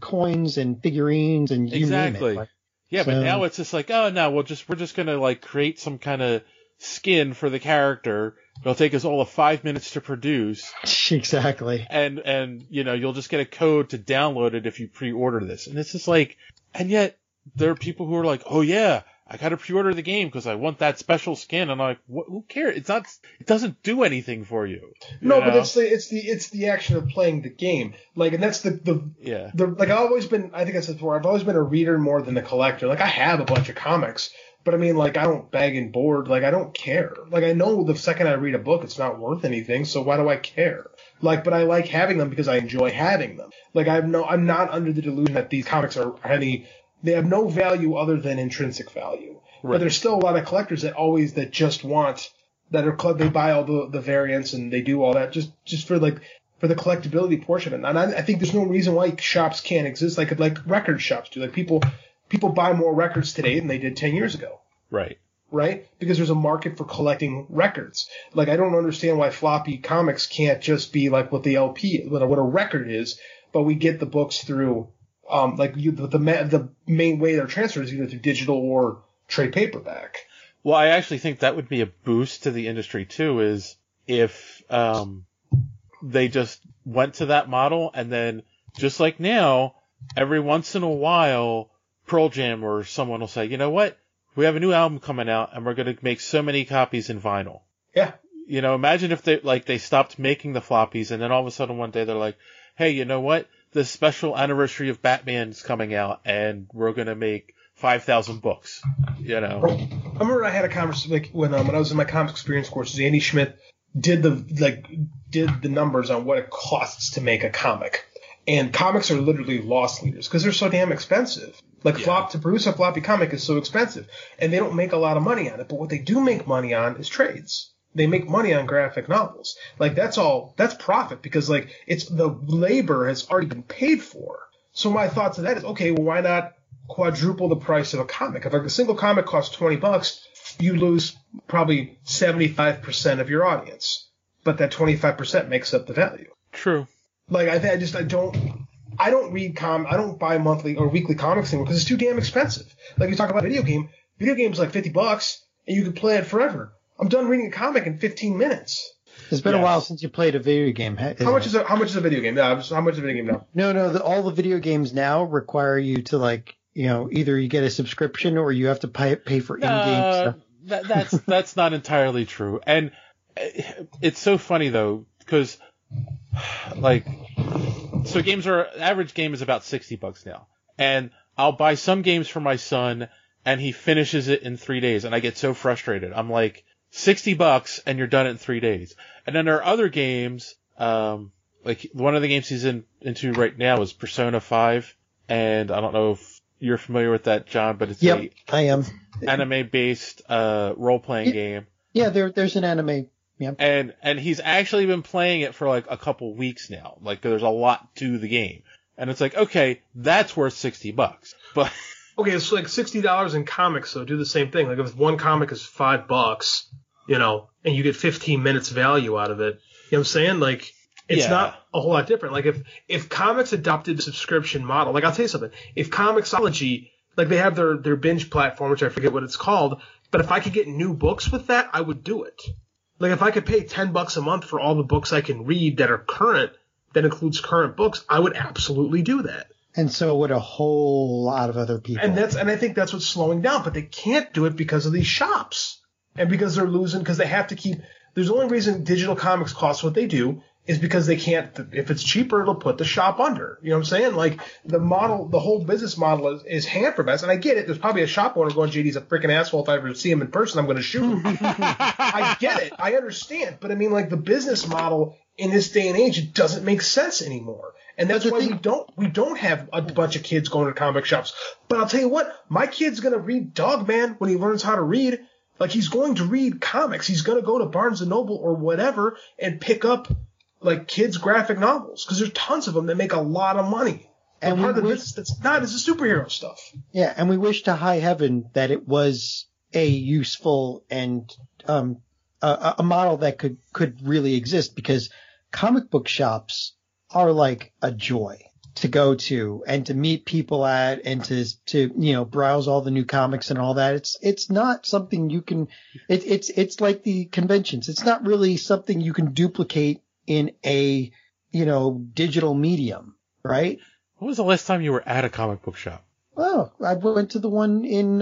coins and figurines and you exactly. Name it. Like, yeah, so. But now it's just like, oh no, we're just gonna like create some kind of skin for the character. It'll take us all of 5 minutes to produce. Exactly. And you know, you'll just get a code to download it if you pre-order this. And it's just like, and yet there are people who are like, oh yeah, I got to pre-order the game because I want that special skin. And I'm like, who cares? It's not. It doesn't do anything for you. No, but it's the action of playing the game. Like, and that's like I've always been. I think I said before. I've always been a reader more than a collector. Like I have a bunch of comics, but I mean, like I don't bag and board. Like I don't care. Like I know the second I read a book, it's not worth anything. So why do I care? Like, but I like having them because I enjoy having them. Like I'm not under the delusion that these comics are any. They have no value other than intrinsic value. Right. But there's still a lot of collectors that just want they buy all the variants and they do all that just for like for the collectability portion. And I think there's no reason why shops can't exist like record shops do. Like people buy more records today than they did 10 years ago. Right. Right? Because there's a market for collecting records. Like I don't understand why floppy comics can't just be like what the LP what a record is, but we get the books through. The main way they're transferred is either through digital or trade paperback. Well, I actually think that would be a boost to the industry too, is if they just went to that model and then just like now, every once in a while, Pearl Jam or someone will say, you know what, we have a new album coming out and we're going to make so many copies in vinyl. Yeah. You know, imagine if they stopped making the floppies and then all of a sudden one day they're like, hey, you know what? The special anniversary of Batman's coming out, and we're gonna make 5,000 books. You know, I remember I had a conversation like when I was in my comics experience courses. Andy Schmidt did the numbers on what it costs to make a comic, and comics are literally loss leaders because they're so damn expensive. Like to produce a floppy comic is so expensive, and they don't make a lot of money on it. But what they do make money on is trades. They make money on graphic novels. Like that's profit because like it's the labor has already been paid for. So my thought to that is, okay, well, why not quadruple the price of a comic? If like a single comic costs $20, you lose probably 75% of your audience, but that 25% makes up the value. True. Like I don't buy monthly or weekly comics anymore because it's too damn expensive. Like you talk about a video game. Video game's like $50 and you can play it forever. I'm done reading a comic in 15 minutes. It's been a while since you played a video game. How much is a video game? No, how much is a video game now? No. All the video games now require you to like, you know, either you get a subscription or you have to pay for in-game stuff. That's not entirely true. And it's so funny though because like, so average game is about $60 now, and I'll buy some games for my son and he finishes it in 3 days, and I get so frustrated. I'm like. $60 and you're done in 3 days. And then there are other games, like one of the games he's into right now is Persona 5. And I don't know if you're familiar with that, John, but it's I am. Anime-based, role-playing game. Yeah, there's an anime. Yeah. And he's actually been playing it for like a couple weeks now. Like there's a lot to the game. And it's like, okay, that's worth $60. But okay, it's like $60 in comics, so do the same thing. Like if one comic is $5, you know, and you get 15 minutes value out of it, you know what I'm saying? Like it's not a whole lot different. Like if comics adopted the subscription model, like I'll tell you something. If Comixology, like they have their binge platform, which I forget what it's called, but if I could get new books with that, I would do it. Like if I could pay $10 a month for all the books I can read that are current, that includes current books, I would absolutely do that. And so would a whole lot of other people. And I think that's what's slowing down. But they can't do it because of these shops and because they're losing, because they have to keep. There's the only reason digital comics cost what they do is because they can't. If it's cheaper, it'll put the shop under. You know what I'm saying? Like the model, the whole business model is hampered by this. And I get it. There's probably a shop owner going, "JD's a freaking asshole. If I ever see him in person, I'm going to shoot him." I get it. I understand. But I mean, like the business model in this day and age, it doesn't make sense anymore. And that's why we don't have a bunch of kids going to comic shops. But I'll tell you what, my kid's going to read Dogman when he learns how to read. Like, he's going to read comics. He's going to go to Barnes & Noble or whatever and pick up, like, kids' graphic novels. Because there's tons of them that make a lot of money. And part of the business that's not is the superhero stuff. Yeah, and we wish to high heaven that it was a useful and a model that could really exist, because comic book shops are like a joy to go to and to meet people at and to you know, browse all the new comics and all that. It's not something you can it's like the conventions. It's not really something you can duplicate in a, you know, digital medium, right? When was the last time you were at a comic book shop? Oh, I went to the one in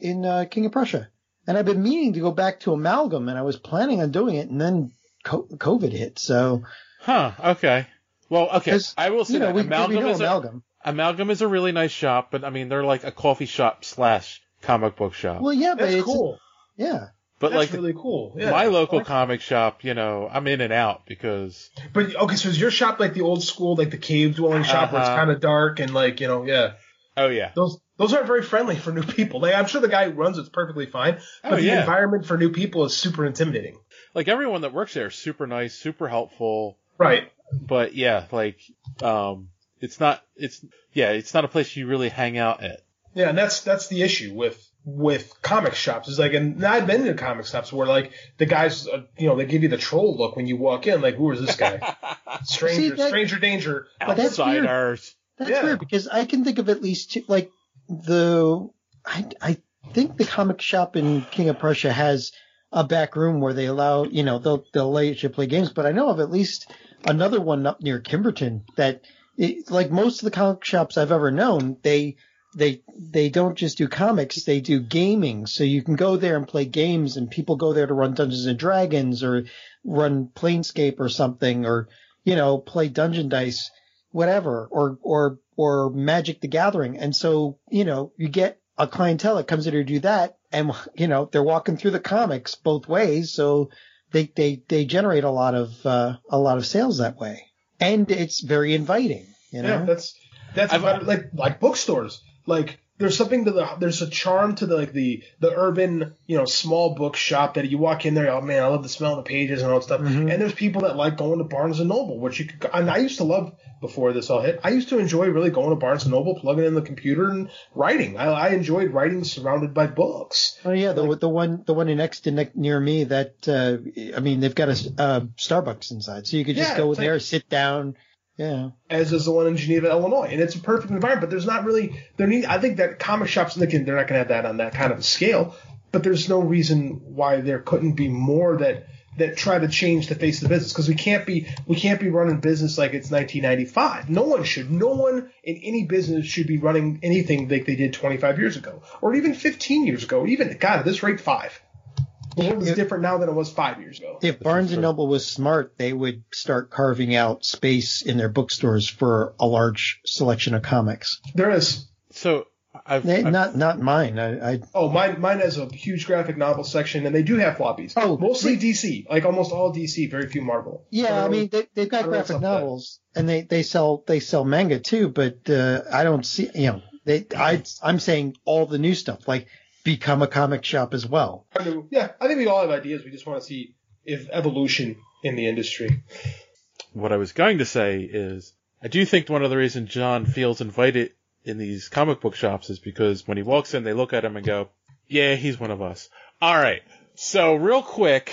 King of Prussia. And I've been meaning to go back to Amalgam, and I was planning on doing it, and then COVID hit, so. Huh, okay. Well, okay, I will say, you know, Amalgam is a really nice shop, but, I mean, they're like a coffee shop / comic book shop. Well, yeah, but it's cool. Yeah. But that's like really cool. Yeah. My local comic shop, you know, I'm in and out because. But, okay, so is your shop like the old school, like the cave-dwelling shop where it's kind of dark and, like, you know, yeah. Oh, yeah. Those aren't very friendly for new people. Like, I'm sure the guy who runs it's perfectly fine, but the environment for new people is super intimidating. Like, everyone that works there is super nice, super helpful. Right. But yeah, like, it's not a place you really hang out at. Yeah, and that's the issue with comic shops. It's like, and I've been to comic shops where, like, the guys, you know, they give you the troll look when you walk in, like, who is this guy? Stranger danger. Outsiders. That's weird, because I can think of at least two, like, I think the comic shop in King of Prussia has a back room where they allow, you know, they'll let you play games. But I know of at least another one up near Kimberton that, like most of the comic shops I've ever known, they don't just do comics, they do gaming. So you can go there and play games, and people go there to run Dungeons and Dragons or run Planescape or something, or, you know, play Dungeon Dice, whatever, or Magic the Gathering. And so, you know, you get a clientele that comes in to do that, and, you know, they're walking through the comics both ways, so they generate a lot of sales that way, and it's very inviting. You know, yeah, that's about, like bookstores. Like, there's something to there's a charm to the urban, you know, small book shop that you walk in there, oh man, I love the smell of the pages and all that stuff. Mm-hmm. And there's people that like going to Barnes and Noble, which you could, and I used to love. Before this all hit, I used to enjoy really going to Barnes & Noble, plugging in the computer and writing. I enjoyed writing surrounded by books. Oh yeah, like, the one next to near me that I mean, they've got a Starbucks inside, so you could just go there, sit down. Yeah. As is the one in Geneva, Illinois, and it's a perfect environment. But there's not really I think that comic shops, they're not going to have that on that kind of a scale. But there's no reason why there couldn't be more that try to change the face of the business, because we can't be running business like it's 1995. No one in any business should be running anything like they did 25 years ago, or even 15 years ago, or even, God, at this rate, 5. The world is different now than it was 5 years ago. If Barnes & Noble was smart, they would start carving out space in their bookstores for a large selection of comics. There is. So not mine. Mine has a huge graphic novel section, and they do have floppies. Oh, mostly DC, like almost all DC, very few Marvel. Yeah, I mean they've got graphic novels, and they sell manga too. But I don't see, you know, I'm saying all the new stuff, like become a comic shop as well. Yeah, I think we all have ideas. We just want to see if evolution in the industry. What I was going to say is, I do think one of the reasons John feels invited in these comic book shops is because when he walks in, they look at him and go, yeah, he's one of us. All right. So real quick,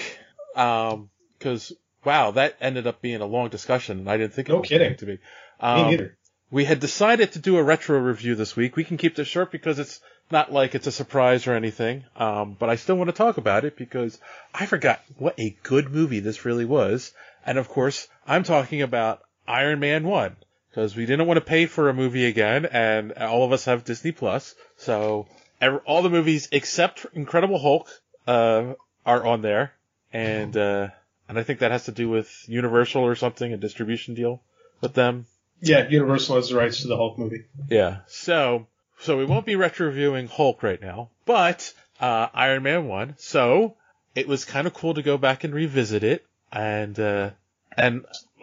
because, wow, that ended up being a long discussion, and I didn't think it was going to be. Me neither. We had decided to do a retro review this week. We can keep this short because it's not like it's a surprise or anything, but I still want to talk about it because I forgot what a good movie this really was. And, of course, I'm talking about Iron Man 1. because we didn't want to pay for a movie again, and all of us have Disney Plus. So all the movies except Incredible Hulk are on there, and I think that has to do with Universal or something, a distribution deal with them. Yeah, Universal has the rights to the Hulk movie. Yeah, so we won't be retro-reviewing Hulk right now, but Iron Man 1. So it was kind of cool to go back and revisit it, and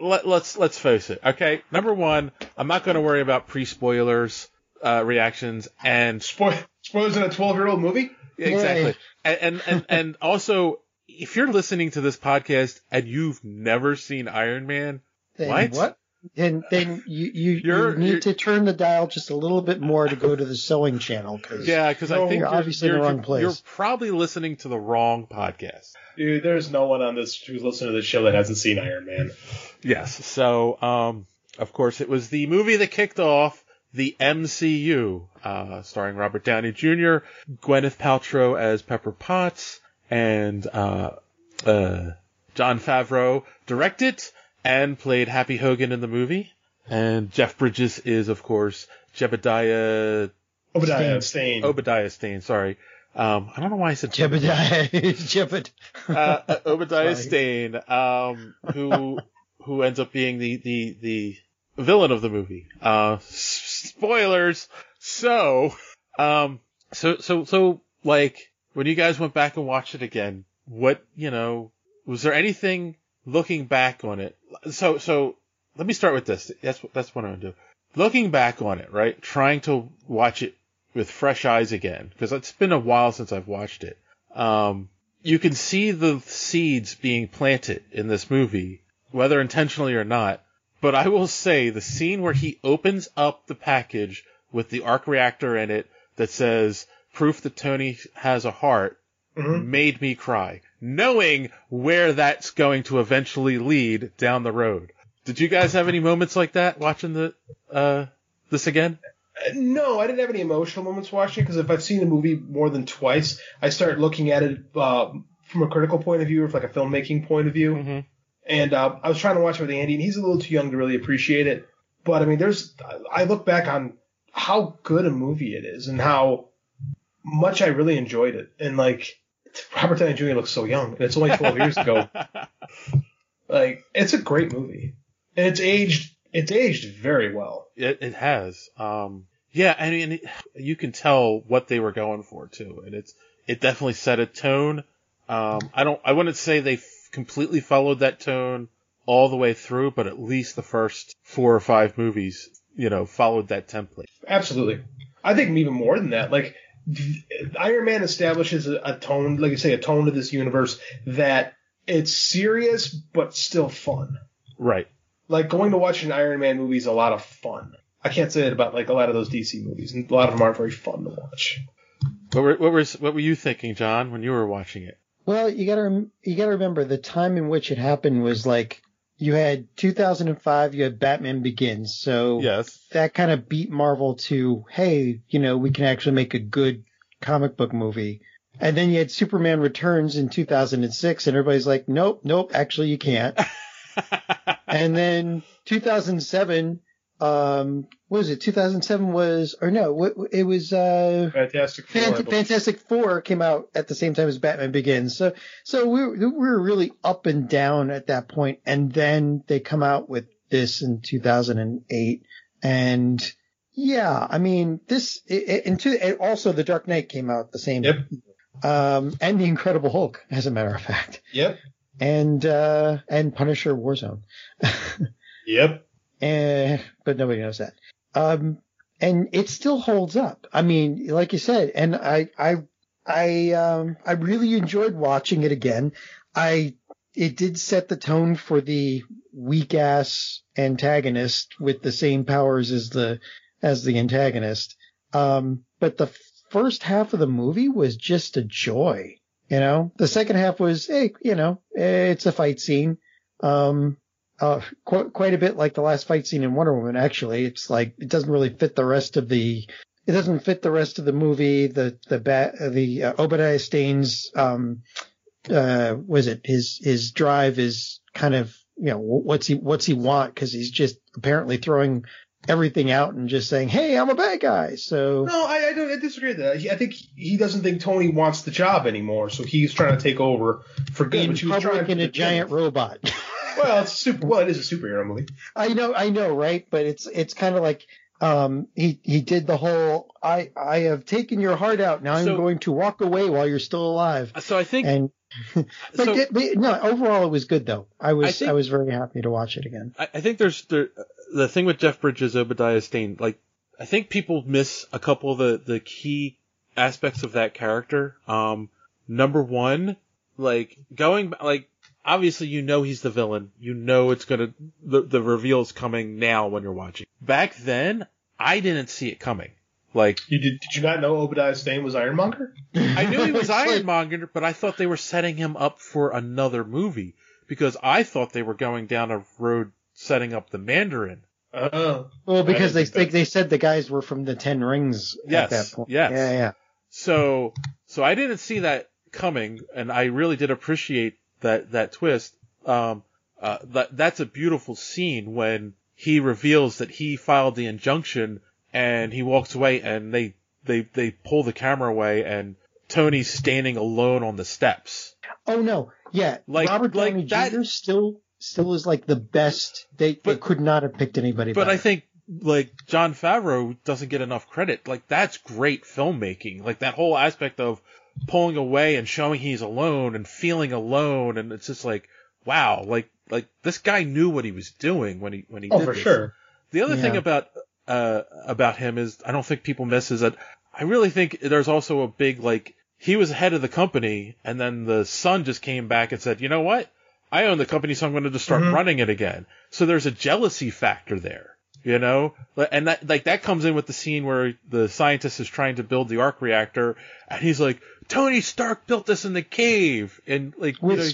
let's face it. Okay, number one, I'm not going to worry about pre-spoilers reactions and spoilers in a 12-year-old movie. Exactly, and also, if you're listening to this podcast and you've never seen Iron Man, then what? Then you need to turn the dial just a little bit more to go to the sewing channel. Because I think you're obviously in the wrong place. You're probably listening to the wrong podcast. Dude, there's no one on this who's listening to this show that hasn't seen Iron Man. Yes. So, of course, it was the movie that kicked off the MCU, starring Robert Downey Jr., Gwyneth Paltrow as Pepper Potts, and Jon Favreau directed and played Happy Hogan in the movie. And Jeff Bridges is, of course, Obadiah Stane. Sorry. I don't know why I said Jebediah. Obadiah Stane, who ends up being the villain of the movie. Spoilers. So like, when you guys went back and watched it again, was there anything looking back on it? So let me start with this. That's what I'm gonna do. Looking back on it, right? Trying to watch it with fresh eyes again, because it's been a while since I've watched it. You can see the seeds being planted in this movie, whether intentionally or not. But I will say the scene where he opens up the package with the arc reactor in it that says, "Proof that Tony has a heart," mm-hmm, made me cry, knowing where that's going to eventually lead down the road. Did you guys have any moments like that watching this again? No, I didn't have any emotional moments watching it, because if I've seen the movie more than twice, I start looking at it from a critical point of view, or like a filmmaking point of view. Mm-hmm. And I was trying to watch it with Andy, and he's a little too young to really appreciate it. But I mean, I look back on how good a movie it is and how much I really enjoyed it, and like, Robert Downey Jr. looks so young, and it's only 12 years ago. Like, it's a great movie, and it's aged very well. It has. Yeah, I mean, you can tell what they were going for too, and it definitely set a tone. I wouldn't say they completely followed that tone all the way through, but at least the first 4 or 5 movies, followed that template. Absolutely. I think even more than that, like, Iron Man establishes a tone, like you say, a tone to this universe that it's serious but still fun. Right. Like, going to watch an Iron Man movie is a lot of fun. I can't say that about like a lot of those DC movies, and a lot of them aren't very fun to watch. What were you thinking, John, when you were watching it? Well, you gotta remember the time in which it happened was like, you had 2005, you had Batman Begins, so yes, that kind of beat Marvel to, hey, we can actually make a good comic book movie. And then you had Superman Returns in 2006, and everybody's like, nope, actually you can't. And then 2007, 2007 was, or no, it was Fantastic Four came out at the same time as Batman Begins. So we were really up and down at that point, and then they come out with this in 2008, and yeah, I mean, and also The Dark Knight came out the same. Yep. And The Incredible Hulk, as a matter of fact. Yep. And Punisher Warzone. Yep. But nobody knows that. And it still holds up. I mean, like you said, and I really enjoyed watching it again. It did set the tone for the weak ass antagonist with the same powers as the antagonist. But the first half of the movie was just a joy. The second half was, hey, it's a fight scene. Quite a bit like the last fight scene in Wonder Woman, actually. It's like, it doesn't really fit the rest of the movie. The Obadiah Stane's, his drive is kind of, what's he want? Cause he's just apparently throwing everything out and just saying, hey, I'm a bad guy. So no, I disagree with that. I think he doesn't think Tony wants the job anymore, so he's trying to take over for good. But she was trying in a giant robot. Well, it is a superhero movie. I know, right? But it's kind of like he did the whole I have taken your heart out. Now I'm going to walk away while you're still alive. So I think overall it was good though. I was very happy to watch it again. I think the thing with Jeff Bridges, Obadiah Stane, like I think people miss a couple of the key aspects of that character. Number one, obviously, you know he's the villain. You know it's gonna the reveal's coming now when you're watching. Back then, I didn't see it coming. Like you did you not know Obadiah Stane was Ironmonger? I knew he was Ironmonger, but I thought they were setting him up for another movie because I thought they were going down a road setting up the Mandarin. Oh, well, because they said the guys were from the Ten Rings at that point. Yes. Yeah. So I didn't see that coming, and I really did appreciate that twist. That's a beautiful scene when he reveals that he filed the injunction and he walks away and they pull the camera away and Tony's standing alone on the steps. Oh no. Yeah. Like Robert Downey Jr. still is like the best. They could not have picked anybody. But I think like Jon Favreau doesn't get enough credit. Like that's great filmmaking. Like that whole aspect of pulling away and showing he's alone and feeling alone, and it's just like wow, like this guy knew what he was doing when he did this. Sure. The other thing about him is I don't think people miss is that I really think there's also a big like he was head of the company and then the son just came back and said, you know what, I own the company, so I'm going to just start running it again. So there's a jealousy factor there. You know, and that like that comes in with the scene where the scientist is trying to build the arc reactor, and he's like, "Tony Stark built this in the cave, and like with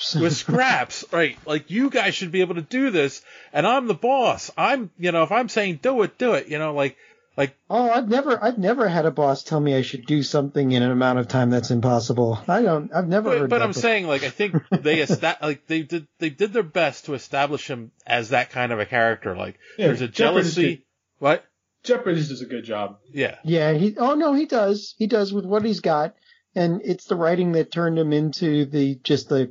scraps, right? Like you guys should be able to do this, and I'm the boss. I'm, you know, if I'm saying do it, you know, like oh, I've never had a boss tell me I should do something in an amount of time that's impossible. I've never heard. But that I'm before. Saying like I think they did their best to establish him as that kind of a character. Like there's a jealousy. What? Jeff Bridges does a good job. Yeah. Yeah. He does. He does with what he's got, and it's the writing that turned him into the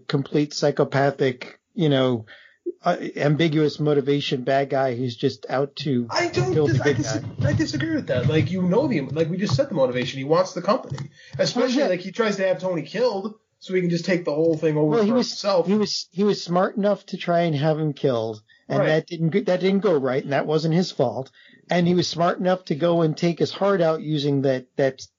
complete psychopathic, you know, ambiguous motivation bad guy who's just out to kill the big guy. I disagree with that. Like you know him, like we just said, the motivation he wants the company, especially like he tries to have Tony killed so he can just take the whole thing over himself. He was smart enough to try and have him killed, and that didn't go right, and that wasn't his fault. And he was smart enough to go and take his heart out using that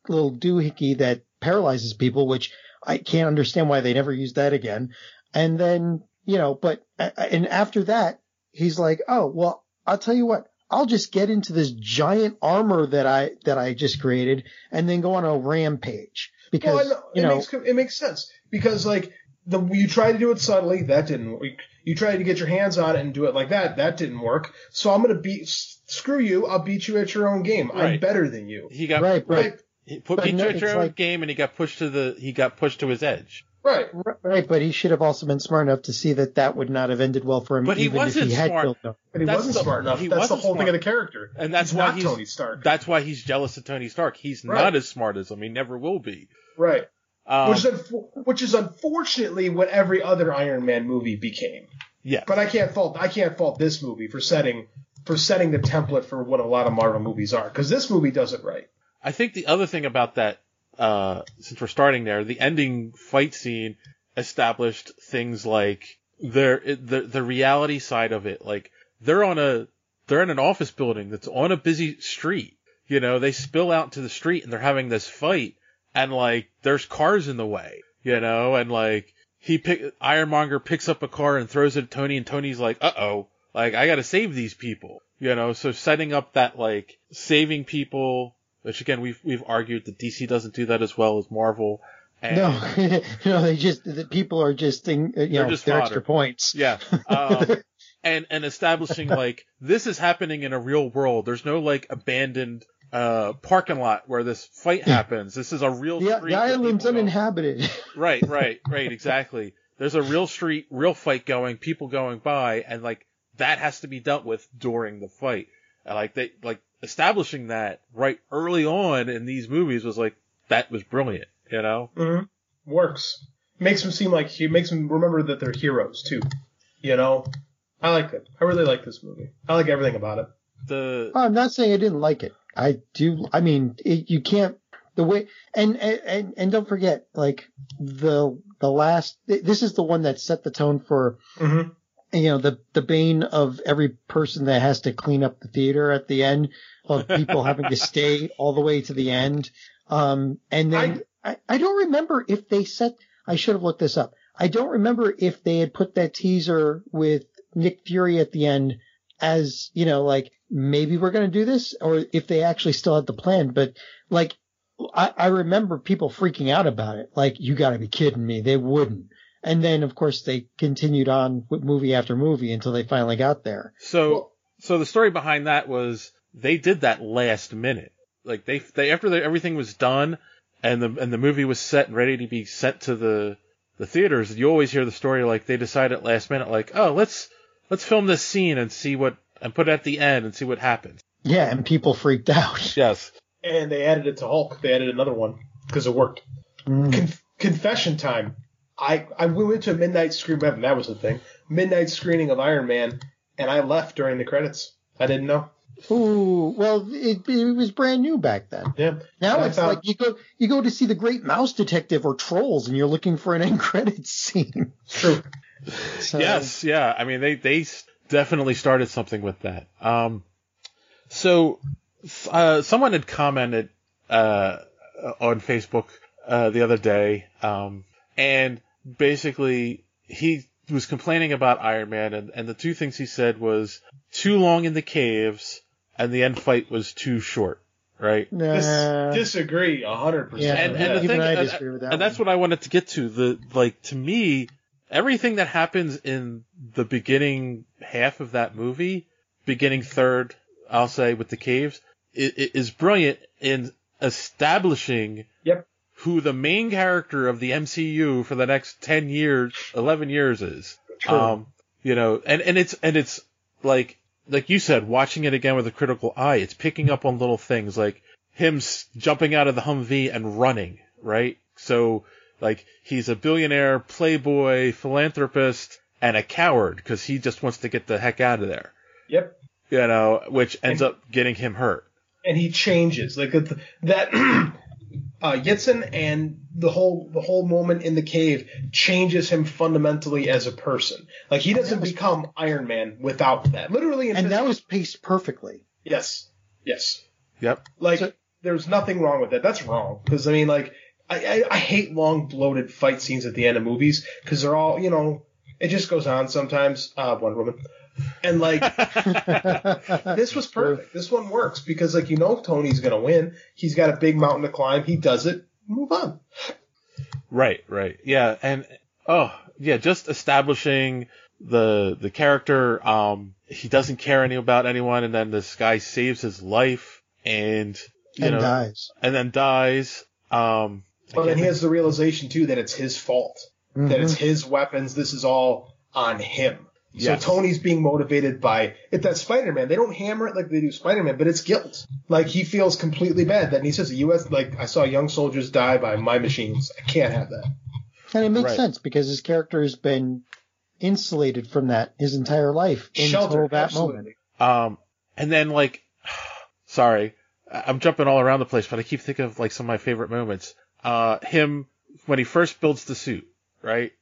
little doohickey that paralyzes people, which I can't understand why they never used that again. And then. You know, and after that, he's like, oh, well, I'll tell you what, I'll just get into this giant armor that I just created and then go on a rampage because, it makes sense because like you try to do it subtly. That didn't work. You try to get your hands on it and do it like that. That didn't work. So I'm going to screw you. I'll beat you at your own game. Right. I'm better than you. He got right. He beat you at your own game and he got pushed to his edge. Right, but he should have also been smart enough to see that would not have ended well for him. But even if he had killed him. But he wasn't smart enough. That's the whole thing of the character. And that's why he's Tony Stark. That's why he's jealous of Tony Stark. He's not as smart as him. He never will be. Right. Which is unfortunately what every other Iron Man movie became. Yeah. But I can't fault this movie for setting the template for what a lot of Marvel movies are, because this movie does it right. I think the other thing about that. Since we're starting there, the ending fight scene established things like the reality side of it. Like they're in an office building that's on a busy street. You know, they spill out to the street and they're having this fight, and like there's cars in the way. You know, and like Ironmonger picks up a car and throws it at Tony, and Tony's like, uh oh, like I gotta save these people. You know, so setting up that like saving people. Which again, we've argued that DC doesn't do that as well as Marvel. And no, they just the people are just they're extra points. Yeah, and establishing like this is happening in a real world. There's no like abandoned parking lot where this fight happens. This is a real street. The island's uninhabited. Right, exactly. There's a real street, real fight going, people going by, and like that has to be dealt with during the fight. Like they establishing that right early on in these movies was like that was brilliant, you know? Mm-hmm. Works. Makes them seem like he makes them remember that they're heroes too, you know? I like it. I really like this movie. I like everything about it. I'm not saying I didn't like it. I do. I mean, you can't the way and don't forget like the last. This is the one that set the tone for mm-hmm. you know the bane of every person that has to clean up the theater at the end of people having to stay all the way to the end. And then I don't remember if they set. I should have looked this up. I don't remember if they had put that teaser with Nick Fury at the end as, you know, like maybe we're going to do this or if they actually still had the plan. But like I remember people freaking out about it. Like, you got to be kidding me. They wouldn't. And then, of course, they continued on with movie after movie until they finally got there. So the story behind that was they did that last minute. Like they after everything was done and the movie was set and ready to be sent to the theaters, you always hear the story like they decided last minute like, oh, let's film this scene and see what and put it at the end and see what happens. Yeah, and people freaked out. Yes. And they added it to Hulk. They added another one because it worked. Mm. Confession time. We went to a midnight screen. That was the thing. Midnight screening of Iron Man, and I left during the credits. I didn't know. Ooh, well, it was brand new back then. Yeah. Now and it's like you go to see The Great Mouse Detective or Trolls, and you're looking for an end credits scene. True. So. Yes, yeah. I mean, they definitely started something with that. So someone had commented on Facebook the other day, and basically he was complaining about Iron Man, and the two things he said was too long in the caves and the end fight was too short. Right? Nah. Disagree 100%. Yeah, and the thing, I disagree with that and that's what I wanted to get to. To me, everything that happens in the beginning half of that movie, beginning third, I'll say, with the caves, it is brilliant in establishing who the main character of the MCU for the next 10 years, 11 years is. True. You know, and it's like you said, watching it again with a critical eye, it's picking up on little things like him jumping out of the Humvee and running, right? So, like, he's a billionaire, playboy, philanthropist, and a coward because he just wants to get the heck out of there. Yep. You know, which ends up getting him hurt. And he changes. Like, that Yitzhak and the whole moment in the cave changes him fundamentally as a person. Like, he doesn't become Iron Man without that. Literally. And that was paced perfectly. Yes. Yes. Yep. Like, there's nothing wrong with that. That's wrong. Because, I mean, like, I hate long, bloated fight scenes at the end of movies because they're all, you know, it just goes on sometimes. Wonder Woman. And, like, this was perfect. This one works because, like, you know Tony's going to win. He's got a big mountain to climb. He does it. Move on. Right. Yeah, and, just establishing the character. He doesn't care about anyone, and then this guy saves his life and dies. And then dies. But then he has the realization, too, that it's his fault, mm-hmm. that it's his weapons. This is all on him. So yes. Tony's being motivated by it. That's Spider-Man. They don't hammer it like they do Spider-Man, but it's guilt. Like, he feels completely bad. Then he says, I saw young soldiers die by my machines. I can't have that. And it makes sense because his character has been insulated from that his entire life. Sheltered, that moment. And then, like, sorry, I'm jumping all around the place, but I keep thinking of, like, some of my favorite moments. Him, when he first builds the suit, right?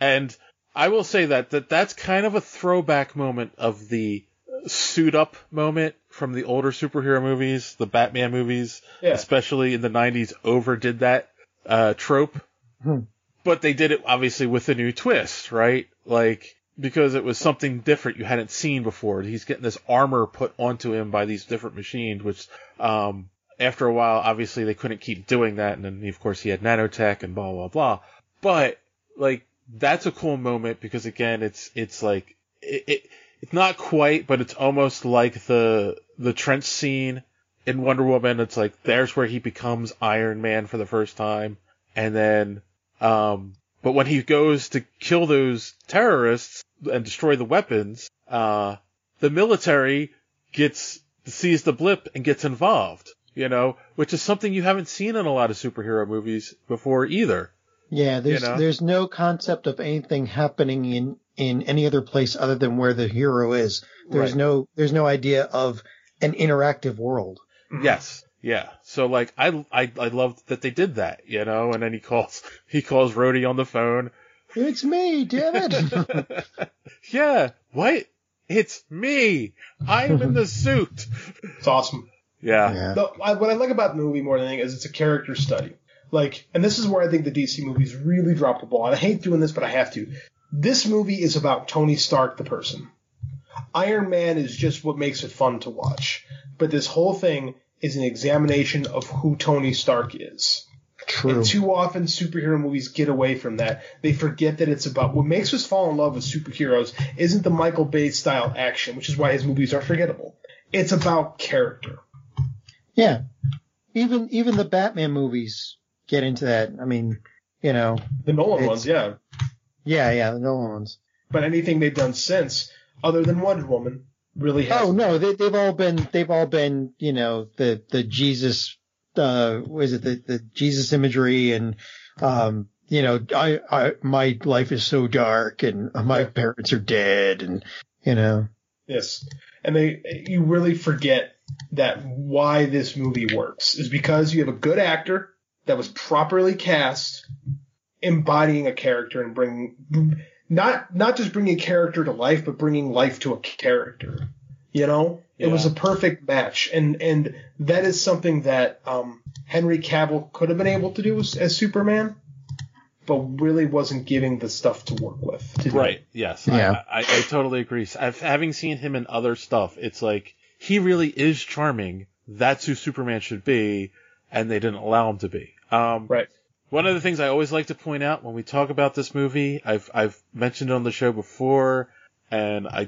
And I will say that's kind of a throwback moment of the suit-up moment from the older superhero movies, the Batman movies, especially in the 90s, overdid that trope. Hmm. But they did it, obviously, with a new twist, right? Like, because it was something different you hadn't seen before. He's getting this armor put onto him by these different machines, which after a while, obviously, they couldn't keep doing that. And then, of course, he had nanotech and blah, blah, blah. But, like, that's a cool moment because, again, it's like it's not quite, but it's almost like the trench scene in Wonder Woman. It's like there's where he becomes Iron Man for the first time, and then but when he goes to kill those terrorists and destroy the weapons, the military sees the blip and gets involved, you know, which is something you haven't seen in a lot of superhero movies before either. Yeah, there's no concept of anything happening in any other place other than where the hero is. There's no idea of an interactive world. Yes. Yeah. So like I loved that they did that, you know, and then he calls Rhodey on the phone. It's me, damn it. Yeah. What? It's me. I'm in the suit. It's awesome. Yeah. What I like about the movie more than anything is it's a character study. Like, and this is where I think the DC movies really dropped the ball. And I hate doing this, but I have to. This movie is about Tony Stark, the person. Iron Man is just what makes it fun to watch. But this whole thing is an examination of who Tony Stark is. True. And too often superhero movies get away from that. They forget that it's about what makes us fall in love with superheroes isn't the Michael Bay style action, which is why his movies are forgettable. It's about character. Yeah. Even the Batman movies get into that. I mean, you know. The Nolan ones, yeah. Yeah, the Nolan ones. But anything they've done since, other than Wonder Woman, really hasn't. Oh no, they've all been, you know, the Jesus the Jesus imagery and you know, I my life is so dark and my parents are dead and you know. Yes. And you really forget that why this movie works is because you have a good actor that was properly cast, embodying a character and bringing not just bringing character to life, but bringing life to a character. You know, It was a perfect match, and that is something that Henry Cavill could have been able to do as Superman, but really wasn't giving the stuff to work with. Right? Yes. Yeah. I totally agree. Having seen him in other stuff, it's like he really is charming. That's who Superman should be, and they didn't allow him to be. Right. One of the things I always like to point out when we talk about this movie, I've mentioned it on the show before, and I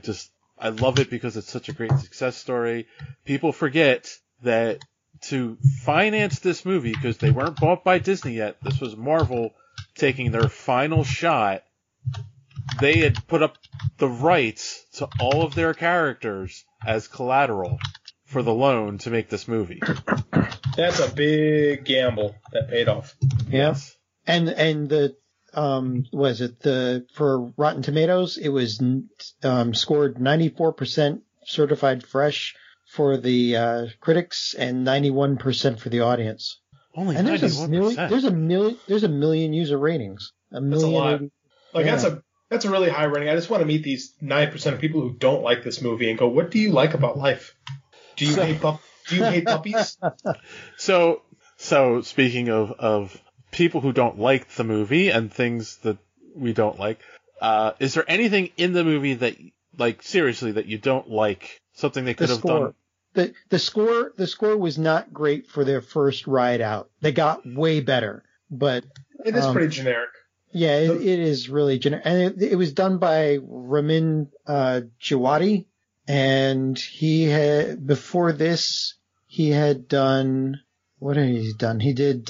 love it because it's such a great success story. People forget that to finance this movie, because they weren't bought by Disney yet, this was Marvel taking their final shot. They had put up the rights to all of their characters as collateral for the loan to make this movie. That's a big gamble that paid off. Yeah. And the for Rotten Tomatoes, it was scored 94% certified fresh for the critics and 91% for the audience. Only 91%. There's a million user ratings. That's a lot. That's a really high rating. I just want to meet these 9% of people who don't like this movie and go, "What do you like about life? Do you hate puppies?" So speaking of people who don't like the movie and things that we don't like, is there anything in the movie that, like, seriously, that you don't like? Something they could have done? The score was not great for their first ride out. They got way better, but it is pretty generic. Yeah, it is really generic, and it was done by Ramin Jawadi. And he had, before this, he had done, what had he done? He did,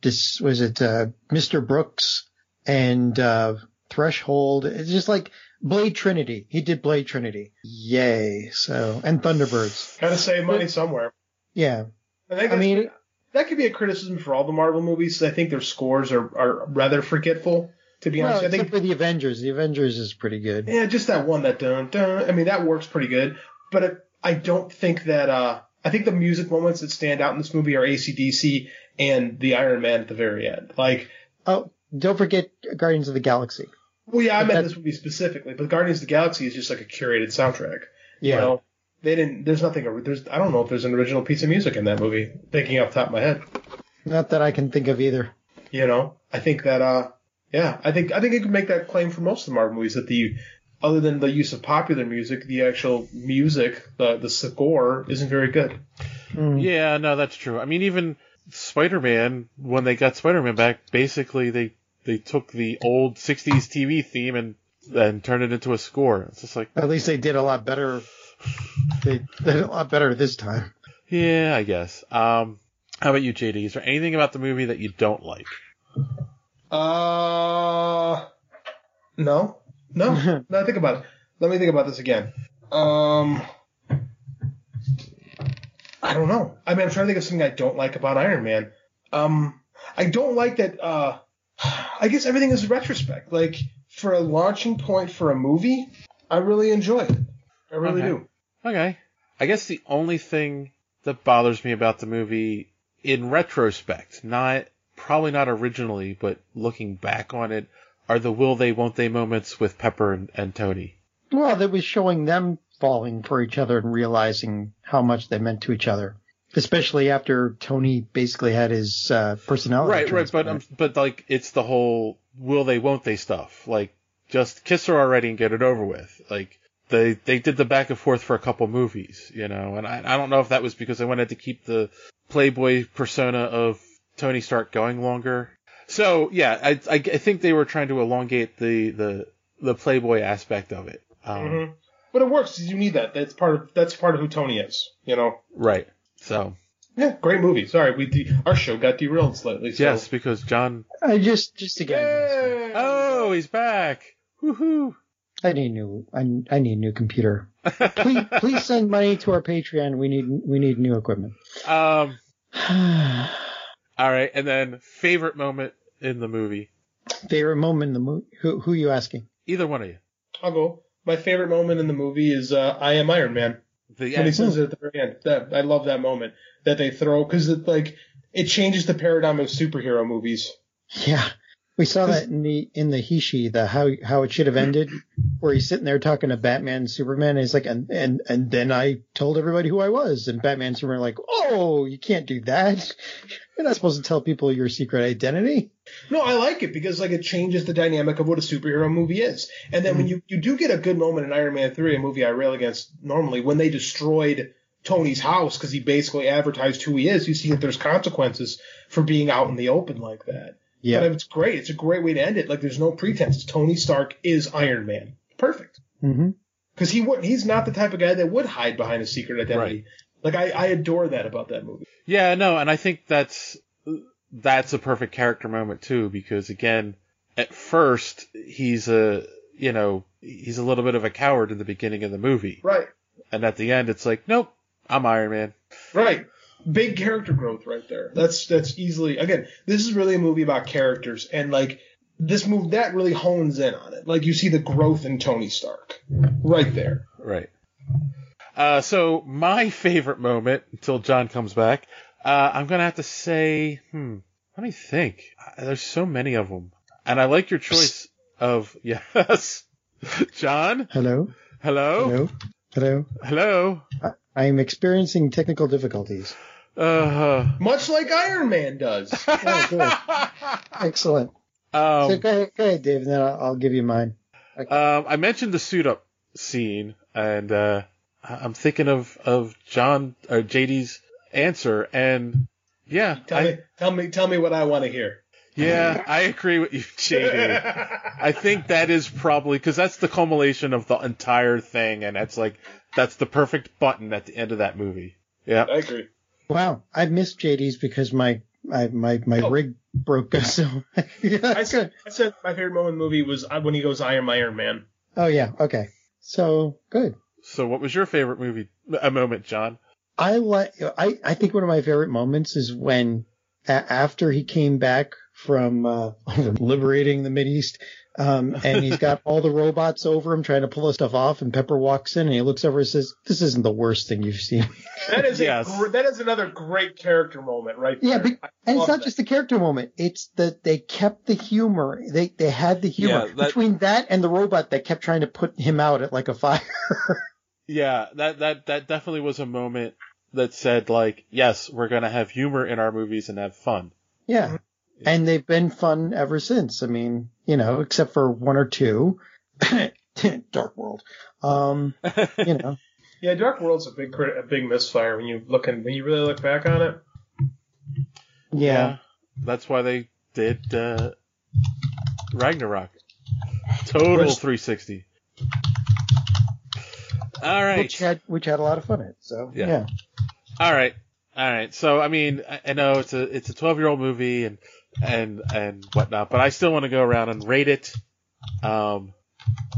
Mr. Brooks and, Threshold. It's just like Blade Trinity. He did Blade Trinity. Yay. So, and Thunderbirds. Gotta save money somewhere. Yeah. I mean, that could be a criticism for all the Marvel movies. I think their scores are rather forgetful. To be honest, except for the Avengers. The Avengers is pretty good. Yeah, just that one that dun-dun. I mean, that works pretty good. But I don't think that I think the music moments that stand out in this movie are AC/DC and the Iron Man at the very end. Like, oh, don't forget Guardians of the Galaxy. Well, yeah, I meant this movie specifically, but Guardians of the Galaxy is just like a curated soundtrack. Yeah. You know, they didn't. There's nothing. I don't know if there's an original piece of music in that movie. Thinking off the top of my head. Not that I can think of either. You know, I think that. Yeah, I think you could make that claim for most of the Marvel movies that other than the use of popular music, the actual music, the score isn't very good. Mm. Yeah, no, that's true. I mean, even Spider-Man, when they got Spider-Man back, basically they took the old 60s TV theme and turned it into a score. It's just like, at least they did a lot better. They did a lot better this time. Yeah, I guess. How about you, JD? Is there anything about the movie that you don't like? No. Now think about it. Let me think about this again. I don't know. I mean, I'm trying to think of something I don't like about Iron Man. I don't like that. I guess everything is retrospect. Like, for a launching point for a movie, I really enjoy it. I really do. Okay. I guess the only thing that bothers me about the movie in retrospect, probably not originally, but looking back on it, are the will they, won't they moments with Pepper and Tony. Well, that was showing them falling for each other and realizing how much they meant to each other, especially after Tony basically had his personality. Right. But like, it's the whole will they, won't they stuff. Like, just kiss her already and get it over with. Like, they did the back and forth for a couple movies, you know. And I don't know if that was because they wanted to keep the Playboy persona of Tony Stark going longer. So yeah, I think they were trying to elongate the Playboy aspect of it. But it works. You need that. That's part of who Tony is, you know. Right. So yeah, great movie. Sorry, our show got derailed slightly. So. Yes, because John. I just again. Yay! Oh, he's back! Woohoo! I need a new computer. Please send money to our Patreon. We need new equipment. All right, and then favorite moment in the movie. Favorite moment in the movie? Who are you asking? Either one of you. I'll go. My favorite moment in the movie is I Am Iron Man. When he says it at the very end. I love that moment that they throw, because it changes the paradigm of superhero movies. Yeah. We saw that in the Heishi, how it should have ended, where he's sitting there talking to Batman and Superman, and he's like, and then I told everybody who I was, and Batman and Superman are like, oh, you can't do that. You're not supposed to tell people your secret identity. No, I like it because it changes the dynamic of what a superhero movie is. And then when you do get a good moment in Iron Man 3, a movie I rail against normally, when they destroyed Tony's house because he basically advertised who he is, you see that there's consequences for being out in the open like that. Yeah, but it's great. It's a great way to end it. Like, there's no pretense. Tony Stark is Iron Man. Perfect. Because he's not the type of guy that would hide behind a secret identity. Right. Like, I adore that about that movie. Yeah, no, and I think that's a perfect character moment too. Because again, at first he's a little bit of a coward in the beginning of the movie. Right. And at the end, it's like, nope, I'm Iron Man. Right. Big character growth right there. That's easily, again, this is really a movie about characters, and this move that really hones in on it. You see the growth in Tony Stark right there. Right. So my favorite moment until John comes back, I'm gonna have to say, let me think. There's so many of them, and I like your choice of yes, John. Hello. I am experiencing technical difficulties. Much like Iron Man does. Oh, good. Excellent. So go ahead, Dave, and then I'll give you mine. Okay. I mentioned the suit-up scene, and I'm thinking of John or JD's answer, and yeah. Tell me what I want to hear. Yeah, I agree with you, JD. I think that is probably, because that's the culmination of the entire thing, and that's the perfect button at the end of that movie. Yeah, I agree. Wow, I missed JD's because my rig broke. So yeah, I said my favorite moment in the movie was when he goes, "I am Iron Man." Oh yeah, okay. So good. So what was your favorite movie moment, John? I think one of my favorite moments is when after he came back from liberating the Mideast, and he's got all the robots over him trying to pull his stuff off, and Pepper walks in and he looks over and says, "This isn't the worst thing you've seen." That is another great character moment right there. Yeah, and it's not just the character moment. It's that they kept the humor. They had the humor between that and the robot that kept trying to put him out at a fire. Yeah, that definitely was a moment that said, yes, we're going to have humor in our movies and have fun. Yeah. Mm-hmm. And they've been fun ever since. I mean, except for one or two. Dark World. Yeah, Dark World's a big misfire when you really look back on it. Yeah. That's why they did Ragnarok. Total 360. All right. Which had a lot of fun in it. So, yeah. All right. So, I mean, I know it's a 12-year-old movie and whatnot, but I still want to go around and rate it 1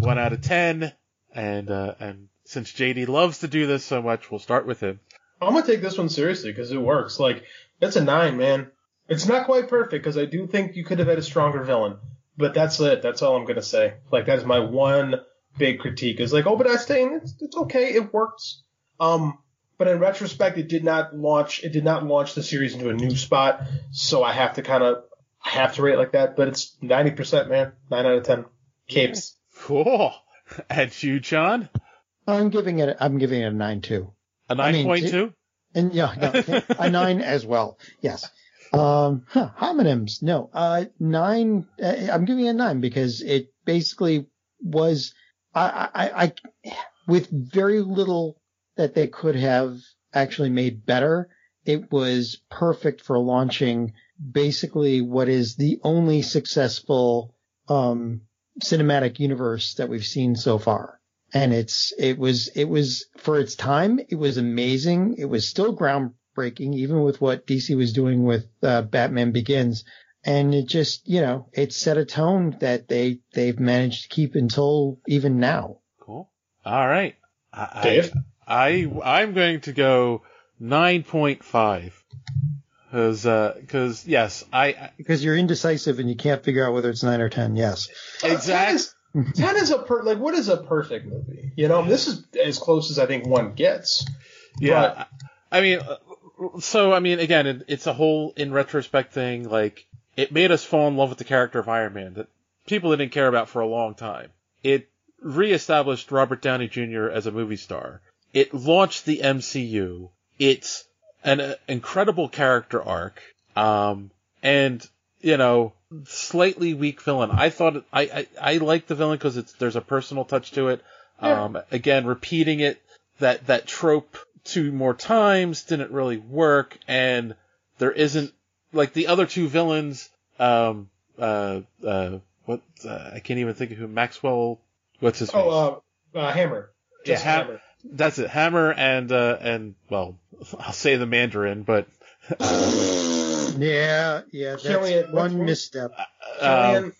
out of 10, and since JD loves to do this so much, we'll start with him. I'm going to take this one seriously because it works. Like, that's a 9, man. It's not quite perfect because I do think you could have had a stronger villain. But that's it. That's all I'm going to say. Like, that is my one big critique. It's like, Obadiah Stane, it's okay. It works. But in retrospect, it did not launch the series into a new spot. So I have to rate it like that. But it's 90%, man. 9 out of 10. Capes. Cool. And you, John? I'm giving it a 9 too. A 9.2? And yeah, no, a 9 as well. Yes. Homonyms. No. 9. I'm giving it a 9 because it basically was with very little that they could have actually made better. It was perfect for launching basically what is the only successful cinematic universe that we've seen so far. And it was for its time, it was amazing. It was still groundbreaking, even with what DC was doing with Batman Begins. And it just, it set a tone that they've managed to keep until even now. Cool. All right. Dave? I'm going to go 9.5. Because yes, because you're indecisive and you can't figure out whether it's 9 or 10. Yes. Exactly. 10 is what is a perfect movie? This is as close as I think one gets. Yeah. But... again, it's a whole in retrospect thing. Like, it made us fall in love with the character of Iron Man that people didn't care about for a long time. It reestablished Robert Downey Jr. as a movie star. It launched the MCU. It's an incredible character arc. And, slightly weak villain. I thought I like the villain because there's a personal touch to it. Yeah. Again, repeating it that trope two more times didn't really work, and there isn't like the other two villains. I can't even think of who. Maxwell. What's his name? Hammer. Just Hammer. That's it. Hammer and I'll say the Mandarin, but. Yeah, that's one misstep. Alden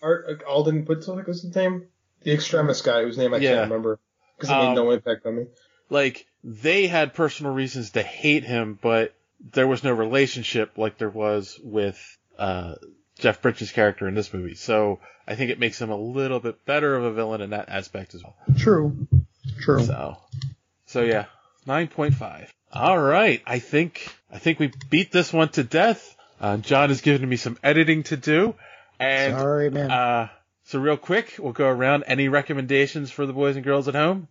Whitlock was his name? The extremist guy whose name I can't remember because it made no impact on me. Like, they had personal reasons to hate him, but there was no relationship like there was with Jeff Bridges' character in this movie. So I think it makes him a little bit better of a villain in that aspect as well. True. So yeah, 9.5. All right, I think we beat this one to death. John has given me some editing to do. And, sorry, man. So real quick, we'll go around. Any recommendations for the boys and girls at home?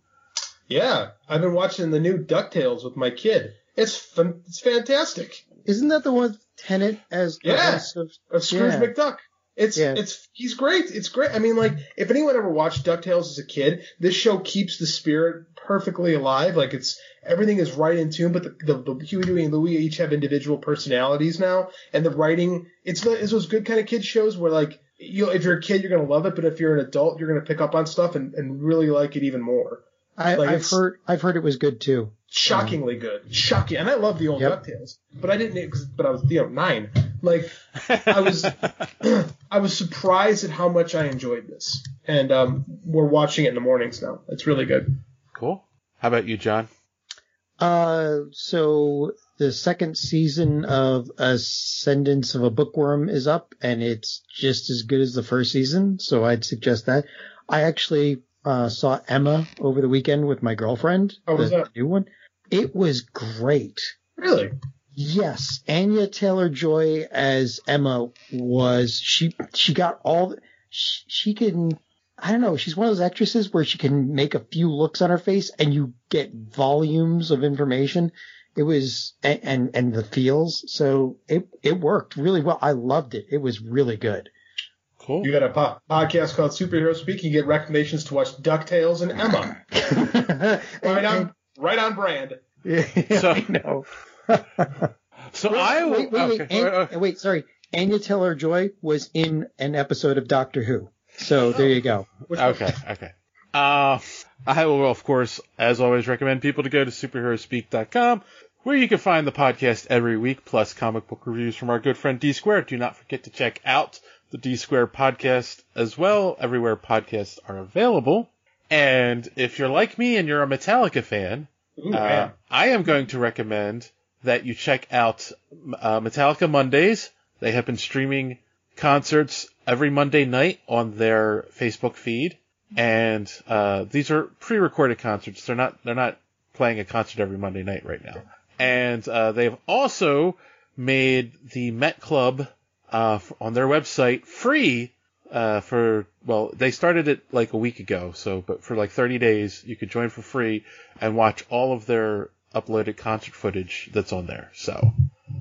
Yeah, I've been watching the new DuckTales with my kid. It's fantastic. Isn't that the one with Tenet as of Scrooge McDuck? He's great. It's great. I mean, if anyone ever watched DuckTales as a kid, this show keeps the spirit perfectly alive. Like, everything is right in tune, but the Huey, Dewey, and Louie each have individual personalities now, and the writing, it's those good kind of kid shows where, if you're a kid, you're going to love it, but if you're an adult, you're going to pick up on stuff and really like it even more. I've heard it was good too. Shockingly good. Shocking. And I love the old DuckTales, but I didn't, but I was, 9. I was surprised at how much I enjoyed this, and we're watching it in the mornings now. It's really good. Cool. How about you, John? So the second season of Ascendance of a Bookworm is up, and it's just as good as the first season. So I'd suggest that. I actually saw Emma over the weekend with my girlfriend. Oh, was that the new one? It was great. Really. Yes, Anya Taylor-Joy as Emma was, she got all, she can, I don't know, she's one of those actresses where she can make a few looks on her face and you get volumes of information. It was, and the feels, so it worked really well. I loved it. It was really good. Cool. You got a podcast called Superhero Speak. You get recommendations to watch DuckTales and Emma. Right on brand. Yeah, so, I know. So wait, sorry. Anya Taylor-Joy was in an episode of Doctor Who. So there you go. Okay. I will, of course, as always, recommend people to go to superheroespeak.com, where you can find the podcast every week, plus comic book reviews from our good friend D Square. Do not forget to check out the D Square podcast as well, everywhere podcasts are available. And if you're like me and you're a Metallica fan, I am going to recommend that you check out Metallica Mondays. They have been streaming concerts every Monday night on their Facebook feed. And these are pre-recorded concerts. They're not playing a concert every Monday night right now. And they've also made the Met Club on their website free they started it like a week ago, but for like 30 days you could join for free and watch all of their uploaded concert footage that's on there. So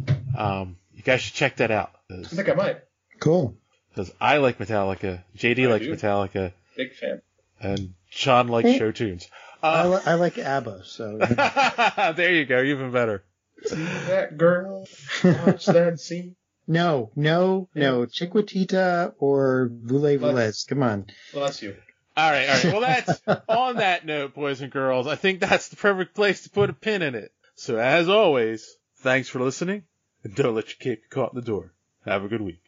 you guys should check that out. I think I might. Cool. Because I like Metallica, JD likes Metallica. Big fan. And Sean likes show tunes. I like ABBA, so. There you go. Even better. See that girl? Watch that scene? No. Chiquitita or Voulez Voulez. Come on. Bless you. All right. Well, that's on that note, boys and girls. I think that's the perfect place to put a pin in it. So as always, thanks for listening, and don't let your kid get caught in the door. Have a good week.